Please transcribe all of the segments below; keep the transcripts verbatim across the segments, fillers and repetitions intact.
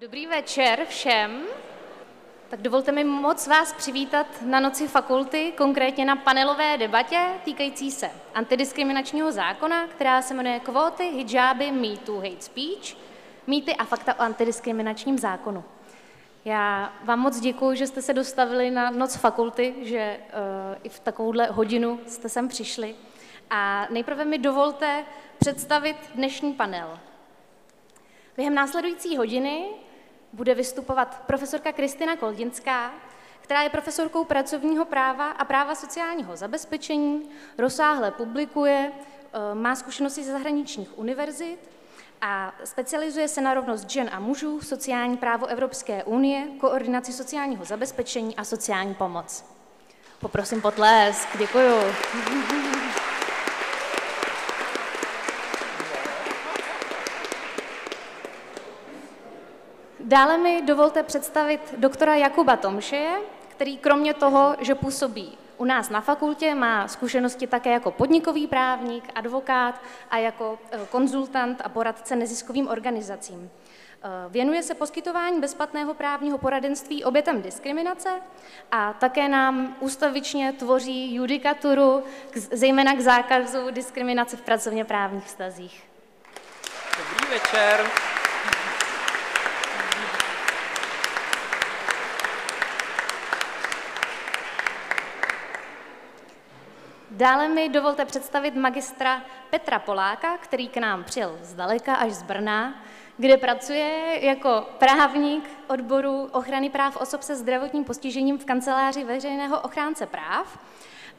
Dobrý večer všem. Tak dovolte mi moc vás přivítat na Noci fakulty, konkrétně na panelové debatě týkající se antidiskriminačního zákona, která se jmenuje Kvóty, hidžáby, Me Too, Hate Speech, mýty a fakta o antidiskriminačním zákonu. Já vám moc děkuji, že jste se dostavili na Noc fakulty, že uh, i v takovouhle hodinu jste sem přišli. A nejprve mi dovolte představit dnešní panel. Během následující hodiny bude vystupovat profesorka Kristina Koldinská, která je profesorkou pracovního práva a práva sociálního zabezpečení, rozsáhle publikuje, má zkušenosti ze zahraničních univerzit a specializuje se na rovnost žen a mužů, sociální právo Evropské unie, koordinaci sociálního zabezpečení a sociální pomoc. Poprosím potlesk, děkuju. Dále mi dovolte představit doktora Jakuba Tomšeje, který kromě toho, že působí u nás na fakultě, má zkušenosti také jako podnikový právník, advokát a jako konzultant a poradce neziskovým organizacím. Věnuje se poskytování bezplatného právního poradenství obětem diskriminace a také nám ústavičně tvoří judikaturu, zejména k zákazu diskriminace v pracovně právních vztazích. Dobrý večer. Dále mi dovolte představit magistra Petra Poláka, který k nám přijel zdaleka až z Brna, kde pracuje jako právník odboru ochrany práv osob se zdravotním postižením v kanceláři Veřejného ochránce práv.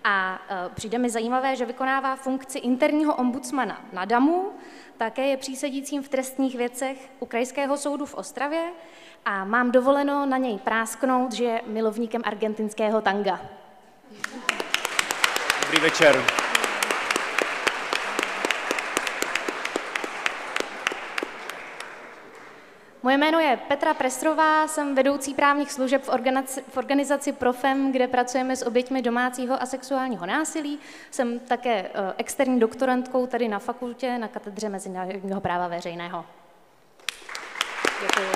A přijde mi zajímavé, že vykonává funkci interního ombudsmana na Damu, také je přísedícím v trestních věcech u Krajského soudu v Ostravě a mám dovoleno na něj prásknout, že je milovníkem argentinského tanga. Dobrý večer. Moje jméno je Petra Presserová, jsem vedoucí právních služeb v organizaci, v organizaci Profem, kde pracujeme s oběťmi domácího a sexuálního násilí. Jsem také externí doktorantkou tady na fakultě na katedře mezinárodního práva veřejného. Děkuji.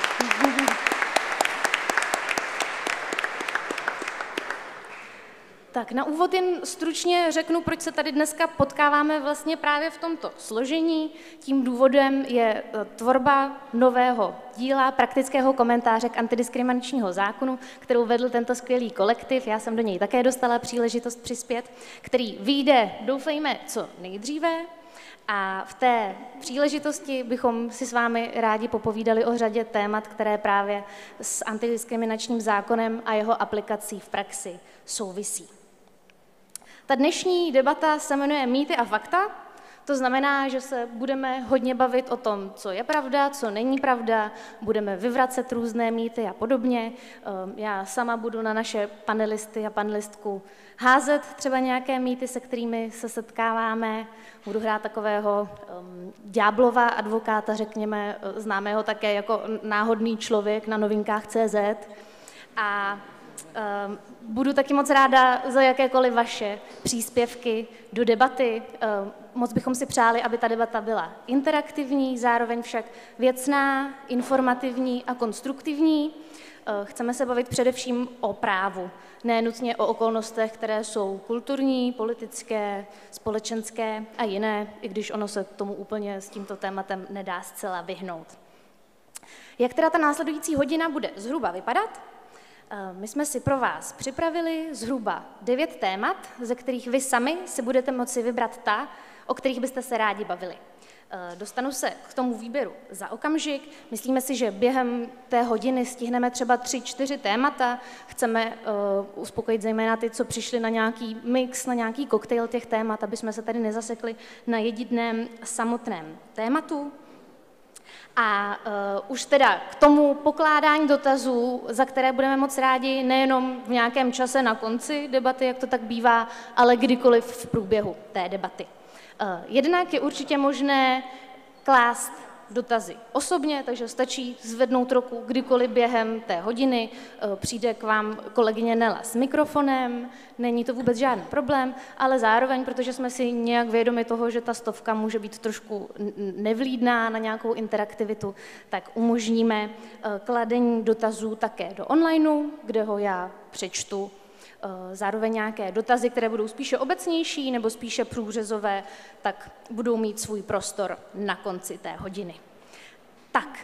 Tak na úvod jen stručně řeknu, proč se tady dneska potkáváme vlastně právě v tomto složení. Tím důvodem je tvorba nového díla praktického komentáře k antidiskriminačního zákonu, kterou vedl tento skvělý kolektiv. Já jsem do něj také dostala příležitost přispět, který vyjde, doufejme, co nejdříve. A v té příležitosti bychom si s vámi rádi popovídali o řadě témat, které právě s antidiskriminačním zákonem a jeho aplikací v praxi souvisí. Ta dnešní debata se jmenuje Mýty a fakta, to znamená, že se budeme hodně bavit o tom, co je pravda, co není pravda, budeme vyvracet různé mýty a podobně. Já sama budu na naše panelisty a panelistku házet třeba nějaké mýty, se kterými se setkáváme. Budu hrát takového ďáblova advokáta, řekněme, známého také jako náhodný člověk na novinkách C Z. A budu taky moc ráda za jakékoliv vaše příspěvky do debaty. Moc bychom si přáli, aby ta debata byla interaktivní, zároveň však věcná, informativní a konstruktivní. Chceme se bavit především o právu, ne nutně o okolnostech, které jsou kulturní, politické, společenské a jiné, i když ono se tomu úplně s tímto tématem nedá zcela vyhnout. Jak teda ta následující hodina bude zhruba vypadat? My jsme si pro vás připravili zhruba devět témat, ze kterých vy sami si budete moci vybrat ta, o kterých byste se rádi bavili. Dostanu se k tomu výběru za okamžik. Myslíme si, že během té hodiny stihneme třeba tři, čtyři témata. Chceme uh, uspokojit zejména ty, co přišli na nějaký mix, na nějaký koktejl těch témat, aby jsme se tady nezasekli na jediném samotném tématu. A uh, už teda k tomu pokládání dotazů, za které budeme moc rádi nejenom v nějakém čase na konci debaty, jak to tak bývá, ale kdykoliv v průběhu té debaty. Jednak je určitě možné klást dotazy osobně, takže stačí zvednout ruku, kdykoliv během té hodiny přijde k vám kolegyně Nela s mikrofonem, není to vůbec žádný problém, ale zároveň, protože jsme si nějak vědomi toho, že ta stovka může být trošku nevlídná na nějakou interaktivitu, tak umožníme kladení dotazů také do onlineu, kde ho já přečtu. Zároveň nějaké dotazy, které budou spíše obecnější nebo spíše průřezové, tak budou mít svůj prostor na konci té hodiny. Tak,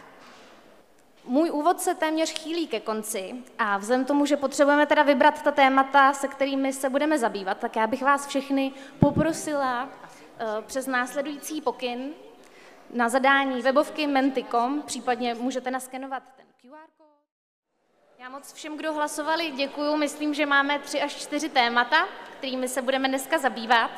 můj úvod se téměř chýlí ke konci a vzhledem tomu, že potřebujeme teda vybrat ta témata, se kterými se budeme zabývat, tak já bych vás všechny poprosila přes následující pokyn na zadání webovky menti tečka com, případně můžete naskenovat ten Q R kód. Já moc všem, kdo hlasovali, děkuju. Myslím, že máme tři až čtyři témata, kterými se budeme dneska zabývat.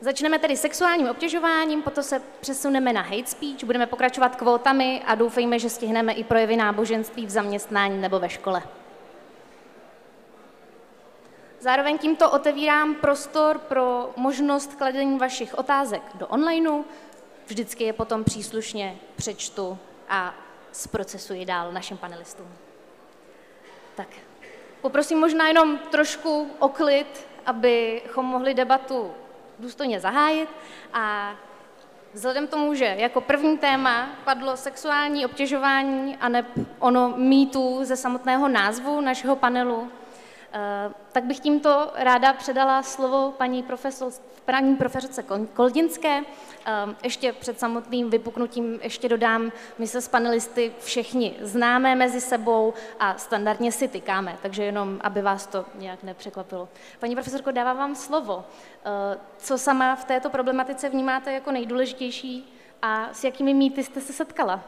Začneme tedy sexuálním obtěžováním, potom se přesuneme na hate speech, budeme pokračovat kvótami a doufejme, že stihneme i projevy náboženství v zaměstnání nebo ve škole. Zároveň tímto otevírám prostor pro možnost kladení vašich otázek do onlineu. Vždycky je potom příslušně přečtu a zprocesuji dál našim panelistům. Tak, poprosím možná jenom trošku o klid, abychom mohli debatu důstojně zahájit. A vzhledem k tomu, že jako první téma padlo sexuální obtěžování a ne ono mýtu ze samotného názvu našeho panelu, tak bych tímto ráda předala slovo paní profesor, paní profesorce Koldinské. Ještě před samotným vypuknutím ještě dodám, my se s panelisty všichni známe mezi sebou a standardně si tykáme, takže jenom, aby vás to nějak nepřekvapilo. Paní profesorko, dávám vám slovo. Co sama v této problematice vnímáte jako nejdůležitější a s jakými mýty jste se setkala?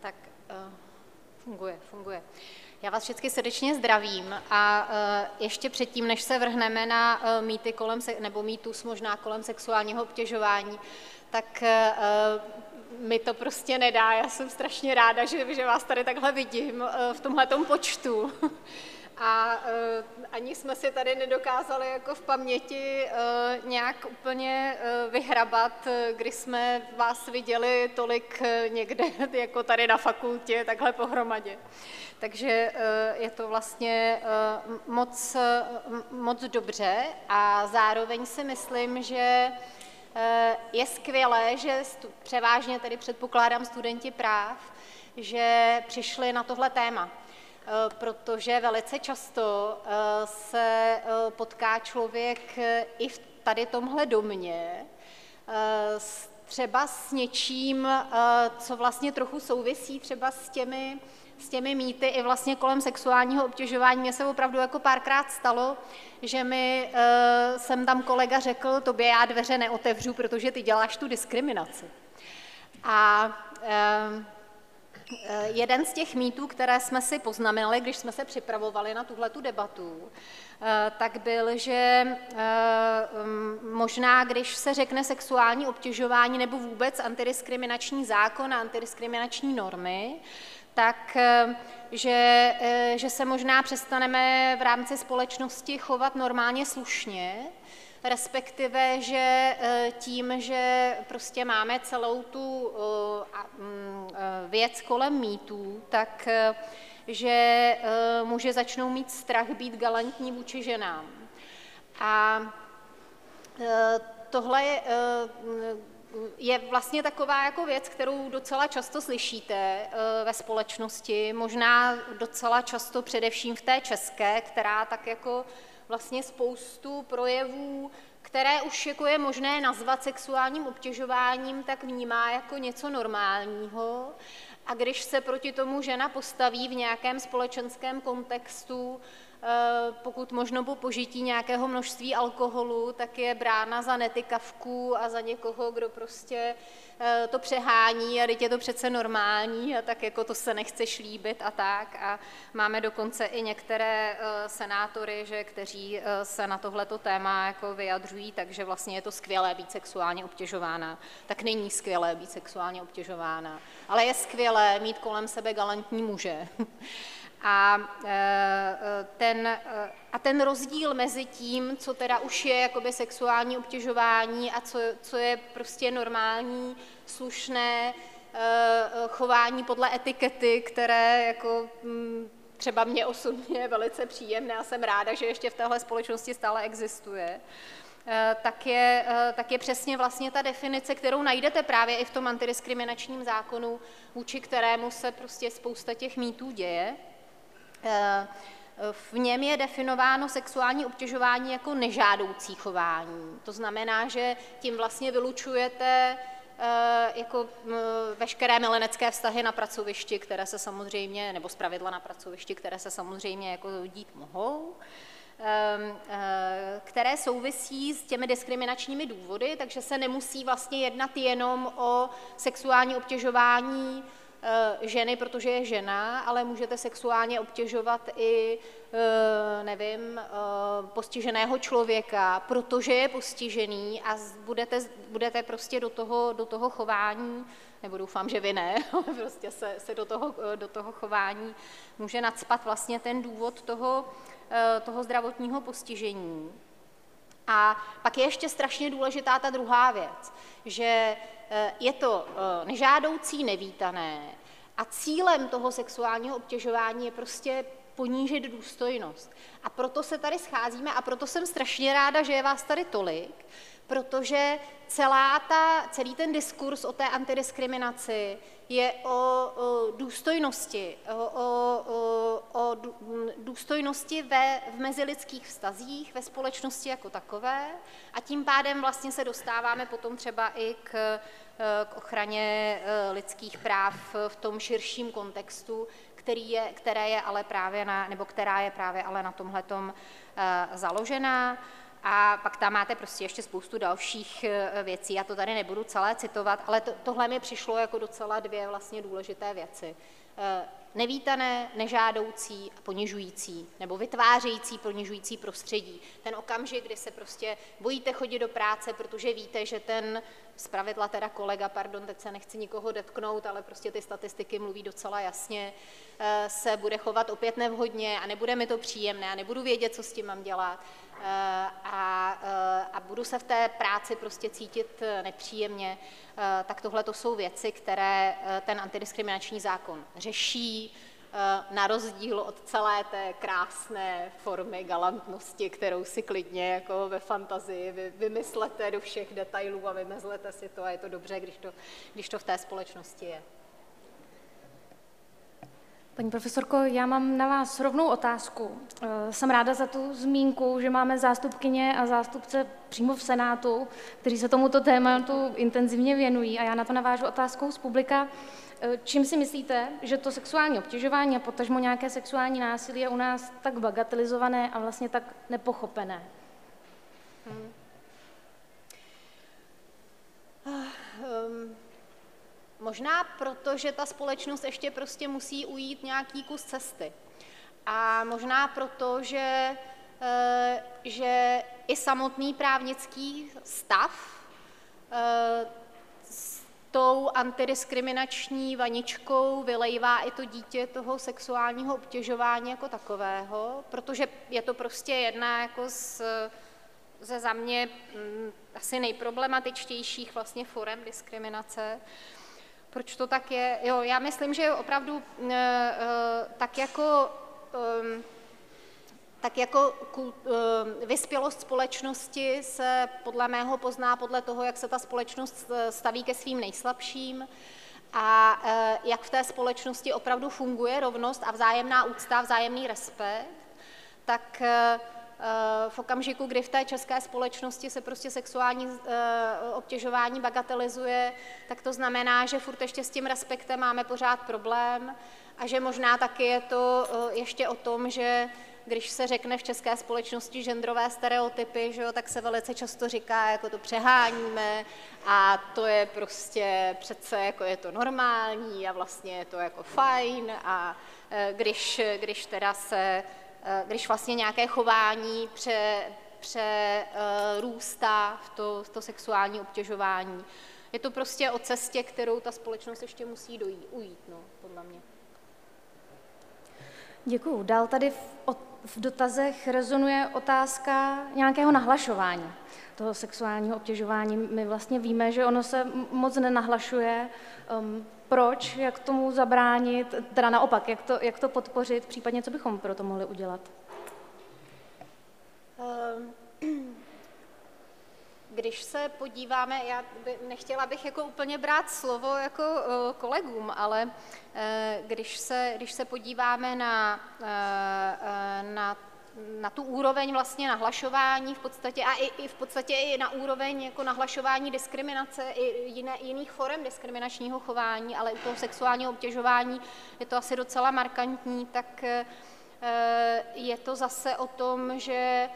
Tak, funguje, funguje. Já vás všechny srdečně zdravím a ještě předtím, než se vrhneme na mýty kolem, nebo mýtus možná kolem sexuálního obtěžování, tak mi to prostě nedá. Já jsem strašně ráda, že, že vás tady takhle vidím v tomhletom počtu. A ani jsme si tady nedokázali jako v paměti nějak úplně vyhrabat, když jsme vás viděli tolik někde, jako tady na fakultě, takhle pohromadě. Takže je to vlastně moc, moc dobře a zároveň si myslím, že je skvělé, že převážně tady předpokládám studenti práv, že přišli na tohle téma. Protože velice často se potká člověk i v tady tomhle domě třeba s něčím, co vlastně trochu souvisí třeba s těmi, s těmi mýty i vlastně kolem sexuálního obtěžování. Mně se opravdu jako párkrát stalo, že mi jsem tam kolega řekl, tobě já dveře neotevřu, protože ty děláš tu diskriminaci. A jeden z těch mýtů, které jsme si poznamenali, když jsme se připravovali na tuhletu debatu, tak byl, že možná, když se řekne sexuální obtěžování nebo vůbec antidiskriminační zákon a antidiskriminační normy, tak že, že se možná přestaneme v rámci společnosti chovat normálně slušně, respektive, že tím, že prostě máme celou tu věc kolem mýtů, tak že muži začnou mít strach být galantní vůči ženám. A tohle je, je vlastně taková jako věc, kterou docela často slyšíte ve společnosti, možná docela často především v té české, která tak jako vlastně spoustu projevů, které už jako je možné nazvat sexuálním obtěžováním, tak vnímá jako něco normálního. A když se proti tomu žena postaví v nějakém společenském kontextu, pokud možno po požití nějakého množství alkoholu, tak je brána za netykavku a za někoho, kdo prostě to přehání a teď je to přece normální a tak jako to se nechceš líbit a tak. A máme dokonce i některé senátory, že, kteří se na tohleto téma jako vyjadřují, takže vlastně je to skvělé být sexuálně obtěžována. Tak není skvělé být sexuálně obtěžována, ale je skvělé mít kolem sebe galantní muže. A ten, a ten rozdíl mezi tím, co teda už je jakoby sexuální obtěžování a co, co je prostě normální, slušné chování podle etikety, které jako třeba mě osobně je velice příjemné a jsem ráda, že ještě v téhle společnosti stále existuje, tak je, tak je přesně vlastně ta definice, kterou najdete právě i v tom antidiskriminačním zákonu, vůči kterému se prostě spousta těch mýtů děje. V něm je definováno sexuální obtěžování jako nežádoucí chování. To znamená, že tím vlastně vylučujete jako veškeré milenecké vztahy na pracovišti, které se samozřejmě, nebo zpravidla na pracovišti, které se samozřejmě jako dít mohou, které souvisí s těmi diskriminačními důvody, takže se nemusí vlastně jednat jenom o sexuální obtěžování ženy, protože je žena, ale můžete sexuálně obtěžovat i, nevím, postiženého člověka, protože je postižený a budete, budete prostě do toho, do toho chování, nebo doufám, že vy ne, ale prostě se, se do, toho, do toho chování může nacpat vlastně ten důvod toho, toho zdravotního postižení. A pak je ještě strašně důležitá ta druhá věc, že je to nežádoucí, nevítané a cílem toho sexuálního obtěžování je prostě ponížit důstojnost. A proto se tady scházíme a proto jsem strašně ráda, že je vás tady tolik, protože celá ta, celý ten diskurs o té antidiskriminaci je o, o důstojnosti, o, o, o důstojnosti ve, v mezilidských vztazích, ve společnosti jako takové a tím pádem vlastně se dostáváme potom třeba i k, k ochraně lidských práv v tom širším kontextu, který je, které je ale právě na, nebo která je právě ale na tomhletom založená. A pak tam máte prostě ještě spoustu dalších věcí, já to tady nebudu celé citovat, ale to, tohle mi přišlo jako docela dvě vlastně důležité věci. Nevítané, nežádoucí a ponižující, nebo vytvářející ponižující prostředí. Ten okamžik, kdy se prostě bojíte chodit do práce, protože víte, že ten zpravidla teda kolega, pardon, teď se nechci nikoho dotknout, ale prostě ty statistiky mluví docela jasně, se bude chovat opět nevhodně a nebude mi to příjemné a nebudu vědět, co s tím mám dělat. A, a budu se v té práci prostě cítit nepříjemně, tak tohle to jsou věci, které ten antidiskriminační zákon řeší, na rozdíl od celé té krásné formy galantnosti, kterou si klidně jako ve fantazii vymyslete do všech detailů a vymezlete si to a je to dobře, když to, když to v té společnosti je. Paní profesorko, já mám na vás rovnou otázku. Jsem ráda za tu zmínku, že máme zástupkyně a zástupce přímo v Senátu, kteří se tomuto tématu intenzivně věnují. A já na to navážu otázkou z publika. Čím si myslíte, že to sexuální obtěžování a potažmo nějaké sexuální násilí je u nás tak bagatelizované a vlastně tak nepochopené? Hmm. Um. Možná proto, že ta společnost ještě prostě musí ujít nějaký kus cesty. A možná proto, že, že i samotný právnický stav s tou antidiskriminační vaničkou vylejvá i to dítě toho sexuálního obtěžování jako takového, protože je to prostě jedna jako z... ze za mě asi nejproblematičtějších vlastně forem diskriminace. Proč to tak je? Jo, já myslím, že opravdu e, tak jako, e, tak jako kult, e, vyspělost společnosti se podle mého pozná podle toho, jak se ta společnost staví ke svým nejslabším a e, jak v té společnosti opravdu funguje rovnost a vzájemná úcta, vzájemný respekt, tak e, v okamžiku, kdy v té české společnosti se prostě sexuální obtěžování bagatelizuje, tak to znamená, že furt ještě s tím respektem máme pořád problém a že možná taky je to ještě o tom, že když se řekne v české společnosti genderové stereotypy, že jo, tak se velice často říká, jako to přeháníme a to je prostě přece, jako je to normální a vlastně je to jako fajn a když, když teda se když vlastně nějaké chování přerůstá v to, to sexuální obtěžování. Je to prostě o cestě, kterou ta společnost ještě musí dojít, ujít, no, podle mě. Děkuju. Dál tady v, v dotazech rezonuje otázka nějakého nahlašování toho sexuálního obtěžování. My vlastně víme, že ono se moc nenahlašuje. Um, proč? Jak tomu zabránit? Teda naopak, jak to, jak to podpořit? Případně, co bychom pro to mohli udělat? Um. Když se podíváme, já nechtěla bych jako úplně brát slovo jako kolegům, ale když se, když se podíváme na, na, na tu úroveň vlastně nahlašování v podstatě a i, i v podstatě i na úroveň jako nahlašování diskriminace i jiné, jiných forem diskriminačního chování, ale i toho sexuálního obtěžování je to asi docela markantní, tak je to zase o tom, že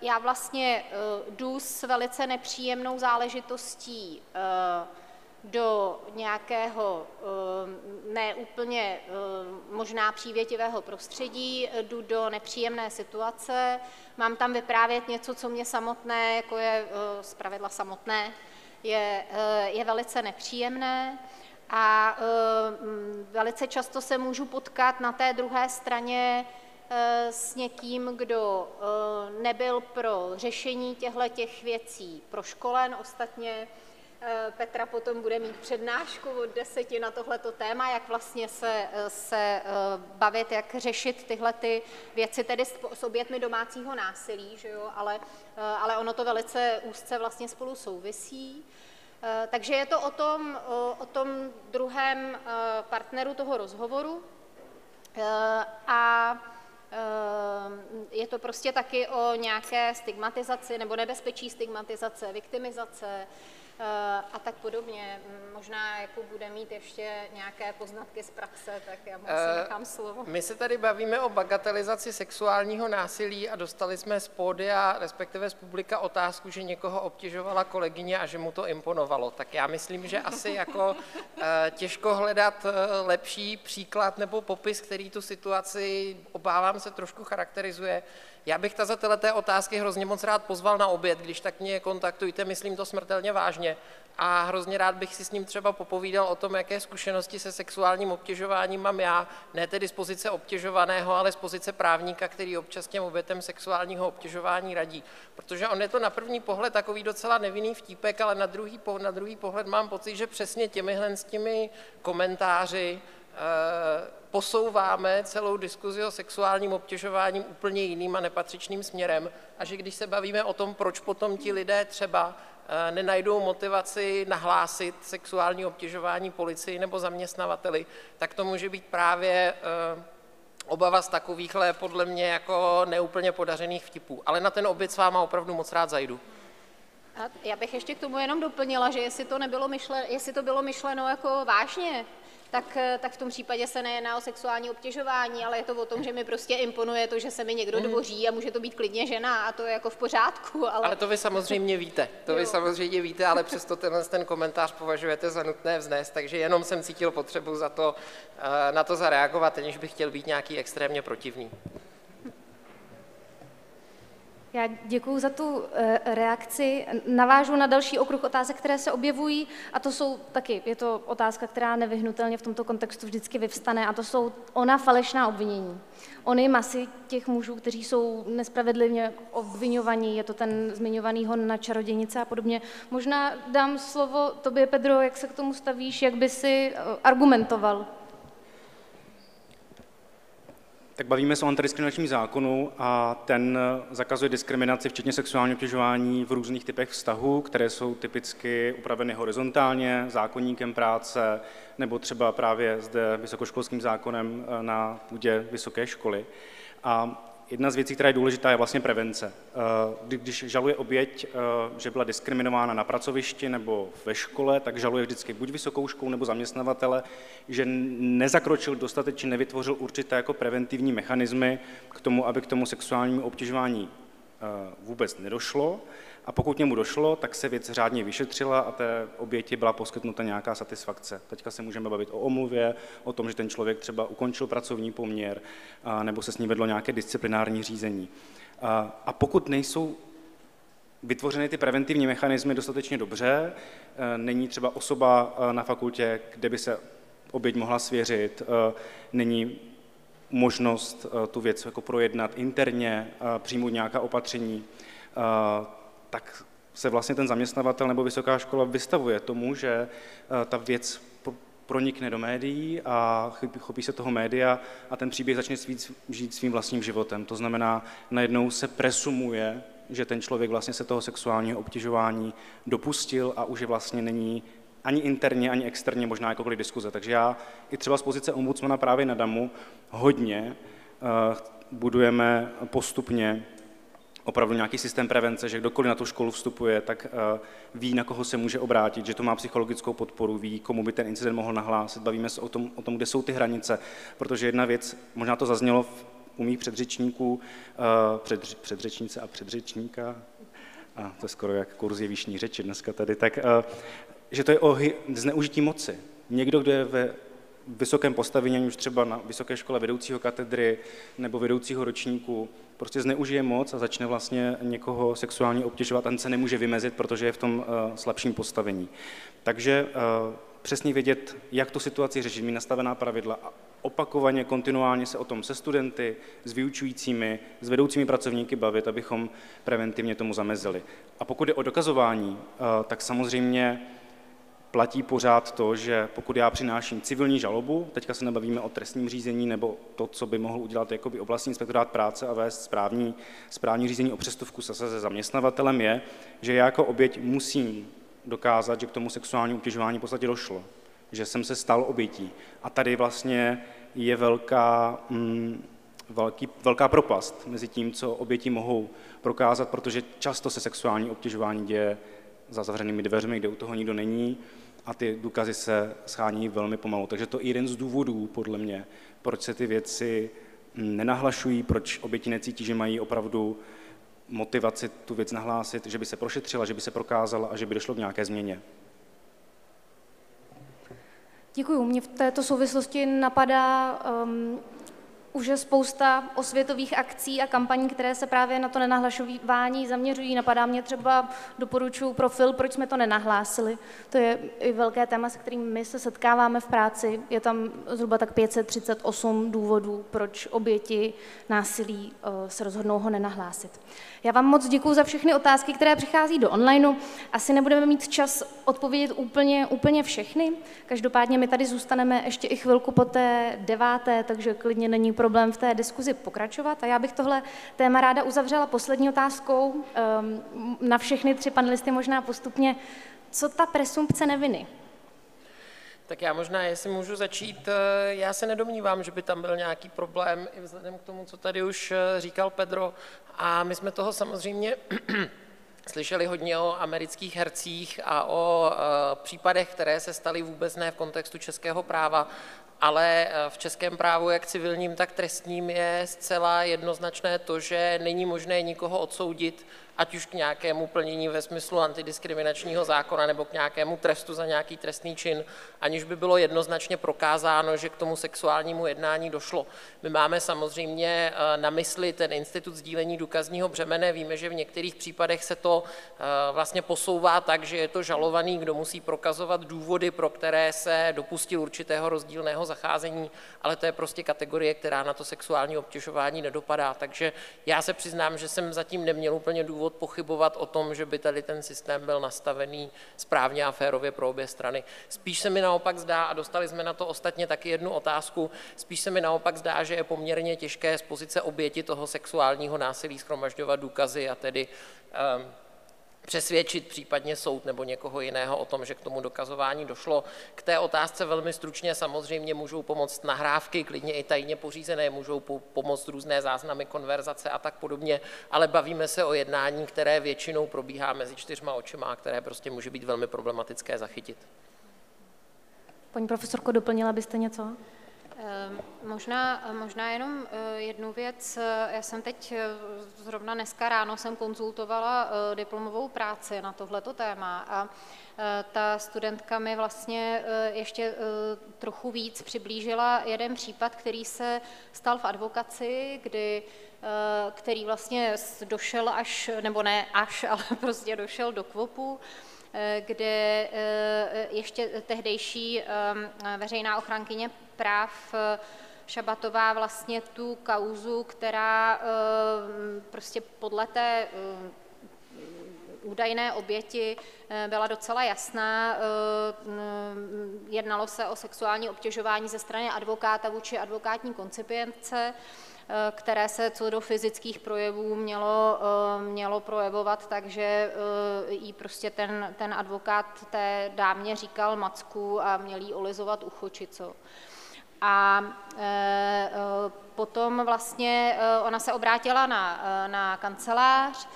já vlastně jdu s velice nepříjemnou záležitostí do nějakého neúplně možná přívětivého prostředí, jdu do nepříjemné situace, mám tam vyprávět něco, co mě samotné, jako je zpravidla samotné, je, je velice nepříjemné. A velice často se můžu potkat na té druhé straně s někým, kdo nebyl pro řešení těchto věcí proškolen. Ostatně Petra potom bude mít přednášku od deseti na tohleto téma, jak vlastně se, se bavit, jak řešit tyhle ty věci tedy s obětmi domácího násilí, že jo? Ale, ale ono to velice úzce vlastně spolu souvisí. Takže je to o tom, o tom druhém partneru toho rozhovoru a je to prostě taky o nějaké stigmatizaci nebo nebezpečí stigmatizace, viktimizace a tak podobně. Možná jako bude mít ještě nějaké poznatky z praxe, tak já mu asi nechám slovo. My se tady bavíme o bagatelizaci sexuálního násilí a dostali jsme z pódia, respektive z publika otázku, že někoho obtěžovala kolegyně a že mu to imponovalo. Tak já myslím, že asi jako těžko hledat lepší příklad nebo popis, který tu situaci, obávám se, trošku charakterizuje. Já bych tazatele té otázky hrozně moc rád pozval na oběd, když tak mě kontaktujte, myslím to smrtelně vážně. A hrozně rád bych si s ním třeba popovídal o tom, jaké zkušenosti se sexuálním obtěžováním mám já, ne tedy z pozice obtěžovaného, ale z pozice právníka, který občas těm obětem sexuálního obtěžování radí. Protože on je to na první pohled takový docela nevinný vtípek, ale na druhý, na druhý pohled mám pocit, že přesně těmihle s těmi komentáři posouváme celou diskuzi o sexuálním obtěžování úplně jiným a nepatřičným směrem a že když se bavíme o tom, proč potom ti lidé třeba nenajdou motivaci nahlásit sexuální obtěžování policii nebo zaměstnavateli, tak to může být právě obava z takovýchhle podle mě jako neúplně podařených vtipů. Ale na ten oběd s váma opravdu moc rád zajdu. A já bych ještě k tomu jenom doplnila, že jestli to, nebylo myšleno, jestli to bylo myšleno jako vážně, Tak, tak v tom případě se nejedná o sexuální obtěžování, ale je to o tom, že mi prostě imponuje to, že se mi někdo dvoří a může to být klidně žena a to je jako v pořádku. Ale, ale to vy samozřejmě víte, to jo. Vy samozřejmě víte, ale přesto tenhle ten komentář považujete za nutné vznést, takže jenom jsem cítil potřebu za to, na to zareagovat, aniž bych chtěl být nějaký extrémně protivný. Já děkuju za tu reakci. Navážu na další okruh otázek, které se objevují, a to jsou taky, je to otázka, která nevyhnutelně v tomto kontextu vždycky vyvstane, a to jsou ona falešná obvinění. Ony masy těch mužů, kteří jsou nespravedlivě obviňovaní, je to ten zmiňovaný hon na čarodějnice a podobně. Možná dám slovo tobě, Pedro, jak se k tomu stavíš, jak by si argumentoval? Tak bavíme se o antidiskriminačním zákonu a ten zakazuje diskriminaci, včetně sexuálního obtěžování v různých typech vztahů, které jsou typicky upraveny horizontálně, zákoníkem práce nebo třeba právě zde vysokoškolským zákonem na půdě vysoké školy. A jedna z věcí, která je důležitá, je vlastně prevence. Když žaluje oběť, že byla diskriminována na pracovišti nebo ve škole, tak žaluje vždycky buď vysokou školu nebo zaměstnavatele, že nezakročil dostatečně, nevytvořil určité jako preventivní mechanismy k tomu, aby k tomu sexuálnímu obtěžování vůbec nedošlo. A pokud němu došlo, tak se věc řádně vyšetřila a té oběti byla poskytnuta nějaká satisfakce. Teďka se můžeme bavit o omluvě, o tom, že ten člověk třeba ukončil pracovní poměr nebo se s ní vedlo nějaké disciplinární řízení. A pokud nejsou vytvořeny ty preventivní mechanismy dostatečně dobře, není třeba osoba na fakultě, kde by se oběť mohla svěřit, není možnost tu věc jako projednat interně, přijmout nějaká opatření, tak se vlastně ten zaměstnavatel nebo vysoká škola vystavuje tomu, že ta věc pronikne do médií a chopí se toho média a ten příběh začne žít svým vlastním životem. To znamená, najednou se presumuje, že ten člověk vlastně se toho sexuálního obtěžování dopustil a už je vlastně není ani interně, ani externě možná jakoukoliv diskuze. Takže já i třeba z pozice ombudsmana právě na DAMU hodně uh, budujeme postupně opravdu nějaký systém prevence, že kdokoliv na tu školu vstupuje, tak uh, ví, na koho se může obrátit, že to má psychologickou podporu, ví, komu by ten incident mohl nahlásit, bavíme se o tom, o tom, kde jsou ty hranice, protože jedna věc, možná to zaznělo v, u mých předřečníků, uh, před, předřečnice a předřečníka, a to je skoro jak kurz jevišní řeči dneska tady, tak uh, že to je o zneužití moci. Někdo, kdo je ve vysokém postavení, už třeba na vysoké škole vedoucího katedry nebo vedoucího ročníku, prostě zneužije moc a začne vlastně někoho sexuálně obtěžovat a ten se nemůže vymezit, protože je v tom uh, slabším postavení. Takže uh, přesně vědět, jak tu situaci řešit, mít nastavená pravidla a opakovaně, kontinuálně se o tom se studenty, s vyučujícími, s vedoucími pracovníky bavit, abychom preventivně tomu zamezili. A pokud je o dokazování, uh, tak samozřejmě platí pořád to, že pokud já přináším civilní žalobu, teďka se nebavíme o trestním řízení nebo to, co by mohl udělat jakoby oblastní inspektorát práce a vést správní, správní řízení o přestupku se se zaměstnavatelem, je, že já jako oběť musím dokázat, že k tomu sexuálnímu obtěžování v podstatě došlo, že jsem se stal obětí. A tady vlastně je velká, mm, velký, velká propast mezi tím, co oběti mohou prokázat, protože často se sexuální obtěžování děje za zavřenými dveřmi, kde u toho nikdo není a ty důkazy se schání velmi pomalu. Takže to je jeden z důvodů, podle mě, proč se ty věci nenahlašují, proč oběti necítí, že mají opravdu motivaci tu věc nahlásit, že by se prošetřila, že by se prokázala a že by došlo k nějaké změně. Děkuju. Mě v této souvislosti napadá um, už je spousta osvětových akcí a kampaní, které se právě na to nenahlašování zaměřují. Napadá mě třeba, doporučuji profil, proč jsme to nenahlásili. To je i velké téma, se kterým my se setkáváme v práci. Je tam zhruba tak pět set třicet osm důvodů, proč oběti násilí se rozhodnou ho nenahlásit. Já vám moc děkuji za všechny otázky, které přichází do onlineu. Asi nebudeme mít čas odpovědět úplně, úplně všechny. Každopádně my tady zůstaneme ještě i chvilku po té deváté, takže klidně není problém v té diskuzi pokračovat. A já bych tohle téma ráda uzavřela poslední otázkou na všechny tři panelisty možná postupně. Co ta presumpce neviny? Tak já možná, jestli můžu začít, já se nedomnívám, že by tam byl nějaký problém i vzhledem k tomu, co tady už říkal Pedro. A my jsme toho samozřejmě slyšeli hodně o amerických hercích a o případech, které se staly vůbec ne v kontextu českého práva, ale v českém právu, jak civilním, tak trestním, je zcela jednoznačné to, že není možné nikoho odsoudit, ať už k nějakému plnění ve smyslu antidiskriminačního zákona nebo k nějakému trestu za nějaký trestný čin, aniž by bylo jednoznačně prokázáno, že k tomu sexuálnímu jednání došlo. My máme samozřejmě na mysli ten institut sdílení důkazního břemene, víme, že v některých případech se to vlastně posouvá tak, že je to žalovaný, kdo musí prokazovat důvody, pro které se dopustil určitého rozdílného zacházení, ale to je prostě kategorie, která na to sexuální obtěžování nedopadá. Takže já se přiznám, že jsem zatím neměl úplně důvod pochybovat o tom, že by tady ten systém byl nastavený správně a férově pro obě strany. Spíš se mi naopak zdá, a dostali jsme na to ostatně taky jednu otázku, spíš se mi naopak zdá, že je poměrně těžké z pozice oběti toho sexuálního násilí shromažďovat důkazy a tedy um, přesvědčit případně soud nebo někoho jiného o tom, že k tomu dokazování došlo. K té otázce velmi stručně samozřejmě můžou pomoct nahrávky, klidně i tajně pořízené, můžou pomoct různé záznamy, konverzace a tak podobně, ale bavíme se o jednání, které většinou probíhá mezi čtyřma očima a které prostě může být velmi problematické zachytit. Paní profesorko, doplnila byste něco? Možná, možná jenom jednu věc. Já jsem teď zrovna dneska ráno jsem konzultovala diplomovou práci na tohleto téma a ta studentka mi vlastně ještě trochu víc přiblížila jeden případ, který se stal v advokaci, kdy který vlastně došel až, nebo ne až, ale prostě došel do kvopu, kde ještě tehdejší veřejná ochránkyně práv Šabatová vlastně tu kauzu, která prostě podle té údajné oběti byla docela jasná. Jednalo se o sexuální obtěžování ze strany advokáta vůči advokátní koncipientce, které se co do fyzických projevů mělo, mělo projevovat, takže jí prostě ten, ten advokát té dámě říkal macku a měl jí olizovat ucho či co. A potom vlastně ona se obrátila na, na kancelář,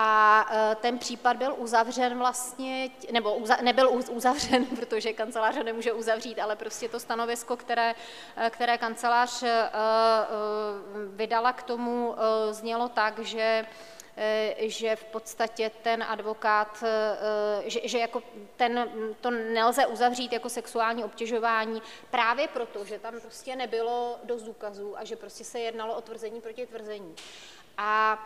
a ten případ byl uzavřen vlastně, nebo uza, nebyl uzavřen, protože kancelář ho nemůže uzavřít, ale prostě to stanovisko, které, které kancelář vydala k tomu, znělo tak, že, že v podstatě ten advokát, že, že jako ten, to nelze uzavřít jako sexuální obtěžování právě proto, že tam prostě nebylo dost důkazů a že prostě se jednalo o tvrzení proti tvrzení. A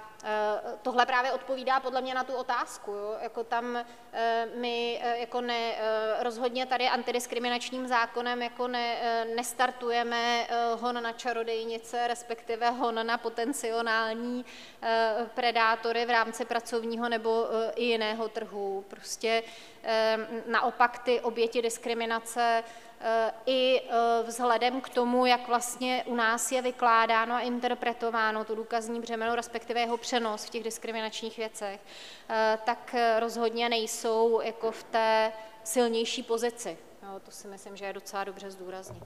tohle právě odpovídá podle mě na tu otázku. Jo? Jako tam my jako ne, rozhodně tady antidiskriminačním zákonem jako ne, nestartujeme hon na čarodejnice, respektive hon na potenciální predátory v rámci pracovního nebo i jiného trhu. Prostě naopak ty oběti diskriminace i vzhledem k tomu, jak vlastně u nás je vykládáno a interpretováno to důkazní břemeno, respektive jeho přenos v těch diskriminačních věcech, tak rozhodně nejsou jako v té silnější pozici. Jo, to si myslím, že je docela dobře zdůraznit.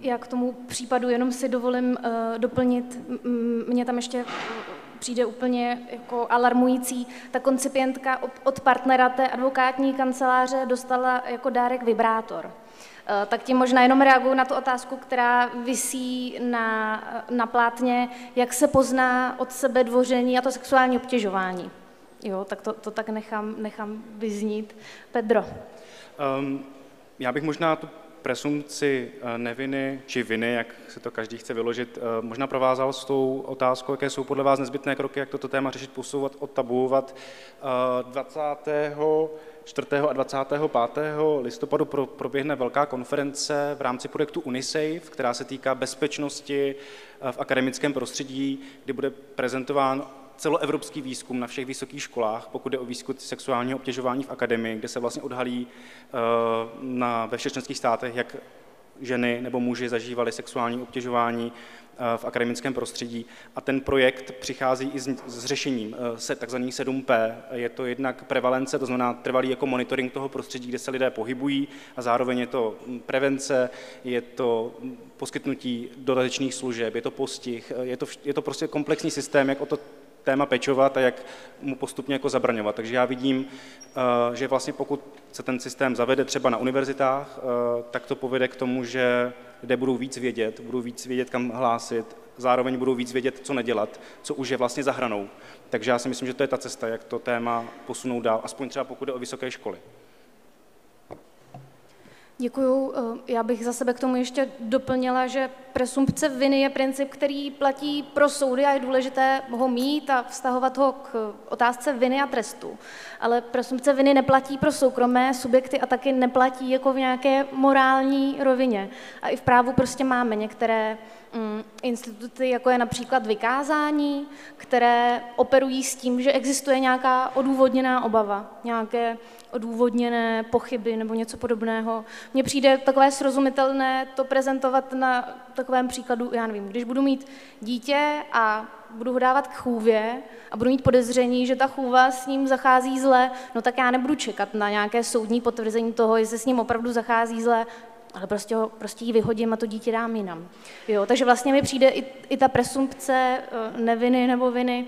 Já k tomu případu jenom si dovolím uh, doplnit, mě tam ještě přijde úplně jako alarmující. Ta koncipientka od partnera té advokátní kanceláře dostala jako dárek vibrátor. Tak tím možná jenom reaguju na tu otázku, která visí na, na plátně, jak se pozná od sebe dvoření a to sexuální obtěžování. Jo, tak to, to tak nechám, nechám vyznít. Pedro. Um, já bych možná tu presumpci neviny či viny, jak se to každý chce vyložit, možná provázal s tou otázkou, jaké jsou podle vás nezbytné kroky, jak toto téma řešit, posouvat, odtabuovat. dvacátého čtvrtého a dvacátého pátého listopadu proběhne velká konference v rámci projektu Unisave, která se týká bezpečnosti v akademickém prostředí, kdy bude prezentován celoevropský výzkum na všech vysokých školách, pokud jde o výzkum sexuálního obtěžování v akademii, kde se vlastně odhalí na, ve všech členských státech, jak ženy nebo muži zažívali sexuální obtěžování v akademickém prostředí. A ten projekt přichází i s řešením takzvaných sedm P. Je to jednak prevalence, to znamená trvalý jako monitoring toho prostředí, kde se lidé pohybují, a zároveň je to prevence, je to poskytnutí dodatečných služeb, je to postih, je to, je to prostě komplexní systém, jak o to téma pečovat a jak mu postupně jako zabraňovat. Takže já vidím, že vlastně pokud se ten systém zavede třeba na univerzitách, tak to povede k tomu, že lidé budou víc vědět, budou víc vědět, kam hlásit, zároveň budou víc vědět, co nedělat, co už je vlastně za hranou. Takže já si myslím, že to je ta cesta, jak to téma posunout dál, aspoň třeba pokud jde o vysoké školy. Děkuju. Já bych za sebe k tomu ještě doplnila, že presumpce viny je princip, který platí pro soudy a je důležité ho mít a vztahovat ho k otázce viny a trestu. Ale presumpce viny neplatí pro soukromé subjekty a taky neplatí jako v nějaké morální rovině. A i v právu prostě máme některé mm, instituty, jako je například vykázání, které operují s tím, že existuje nějaká odůvodněná obava, nějaké odůvodněné pochyby nebo něco podobného. Mně přijde takové srozumitelné to prezentovat na takovém příkladu, já nevím, když budu mít dítě a budu ho dávat k chůvě a budu mít podezření, že ta chůva s ním zachází zle, no tak já nebudu čekat na nějaké soudní potvrzení toho, jestli s ním opravdu zachází zle, ale prostě, ho, prostě ji vyhodím a to dítě dám jinam. Jo, takže vlastně mi přijde i, i ta presumpce neviny nebo viny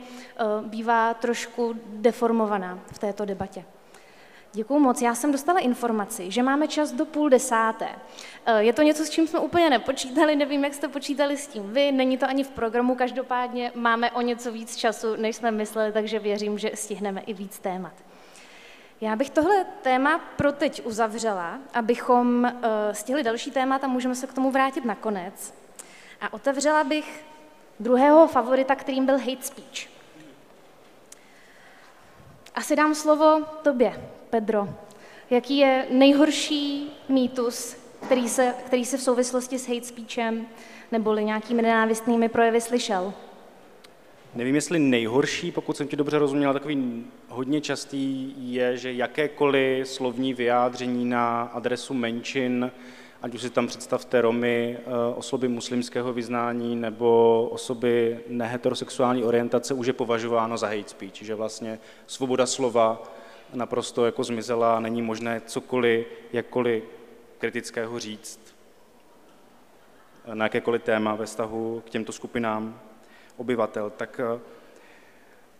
bývá trošku deformovaná v této debatě. Děkuju moc. Já jsem dostala informaci, že máme čas do půl desáté. Je to něco, s čím jsme úplně nepočítali, nevím, jak jste počítali s tím vy, není to ani v programu, každopádně máme o něco víc času, než jsme mysleli, takže věřím, že stihneme i víc témat. Já bych tohle téma pro teď uzavřela, abychom stihli další témata, můžeme se k tomu vrátit nakonec. A otevřela bych druhého favorita, kterým byl hate speech. Asi dám slovo tobě, Pedro. Jaký je nejhorší mýtus, který se, který se v souvislosti s hate speechem neboli nějakými nenávistnými projevy slyšel? Nevím, jestli nejhorší, pokud jsem ti dobře rozuměla, takový hodně častý je, že jakékoliv slovní vyjádření na adresu menšin, ať už si tam představte Romy, osoby muslimského vyznání nebo osoby neheterosexuální orientace, už je považováno za hate speech, že vlastně svoboda slova naprosto jako zmizela, není možné cokoliv, jakkoliv kritického říct na jakékoliv téma ve vztahu k těmto skupinám obyvatel. Tak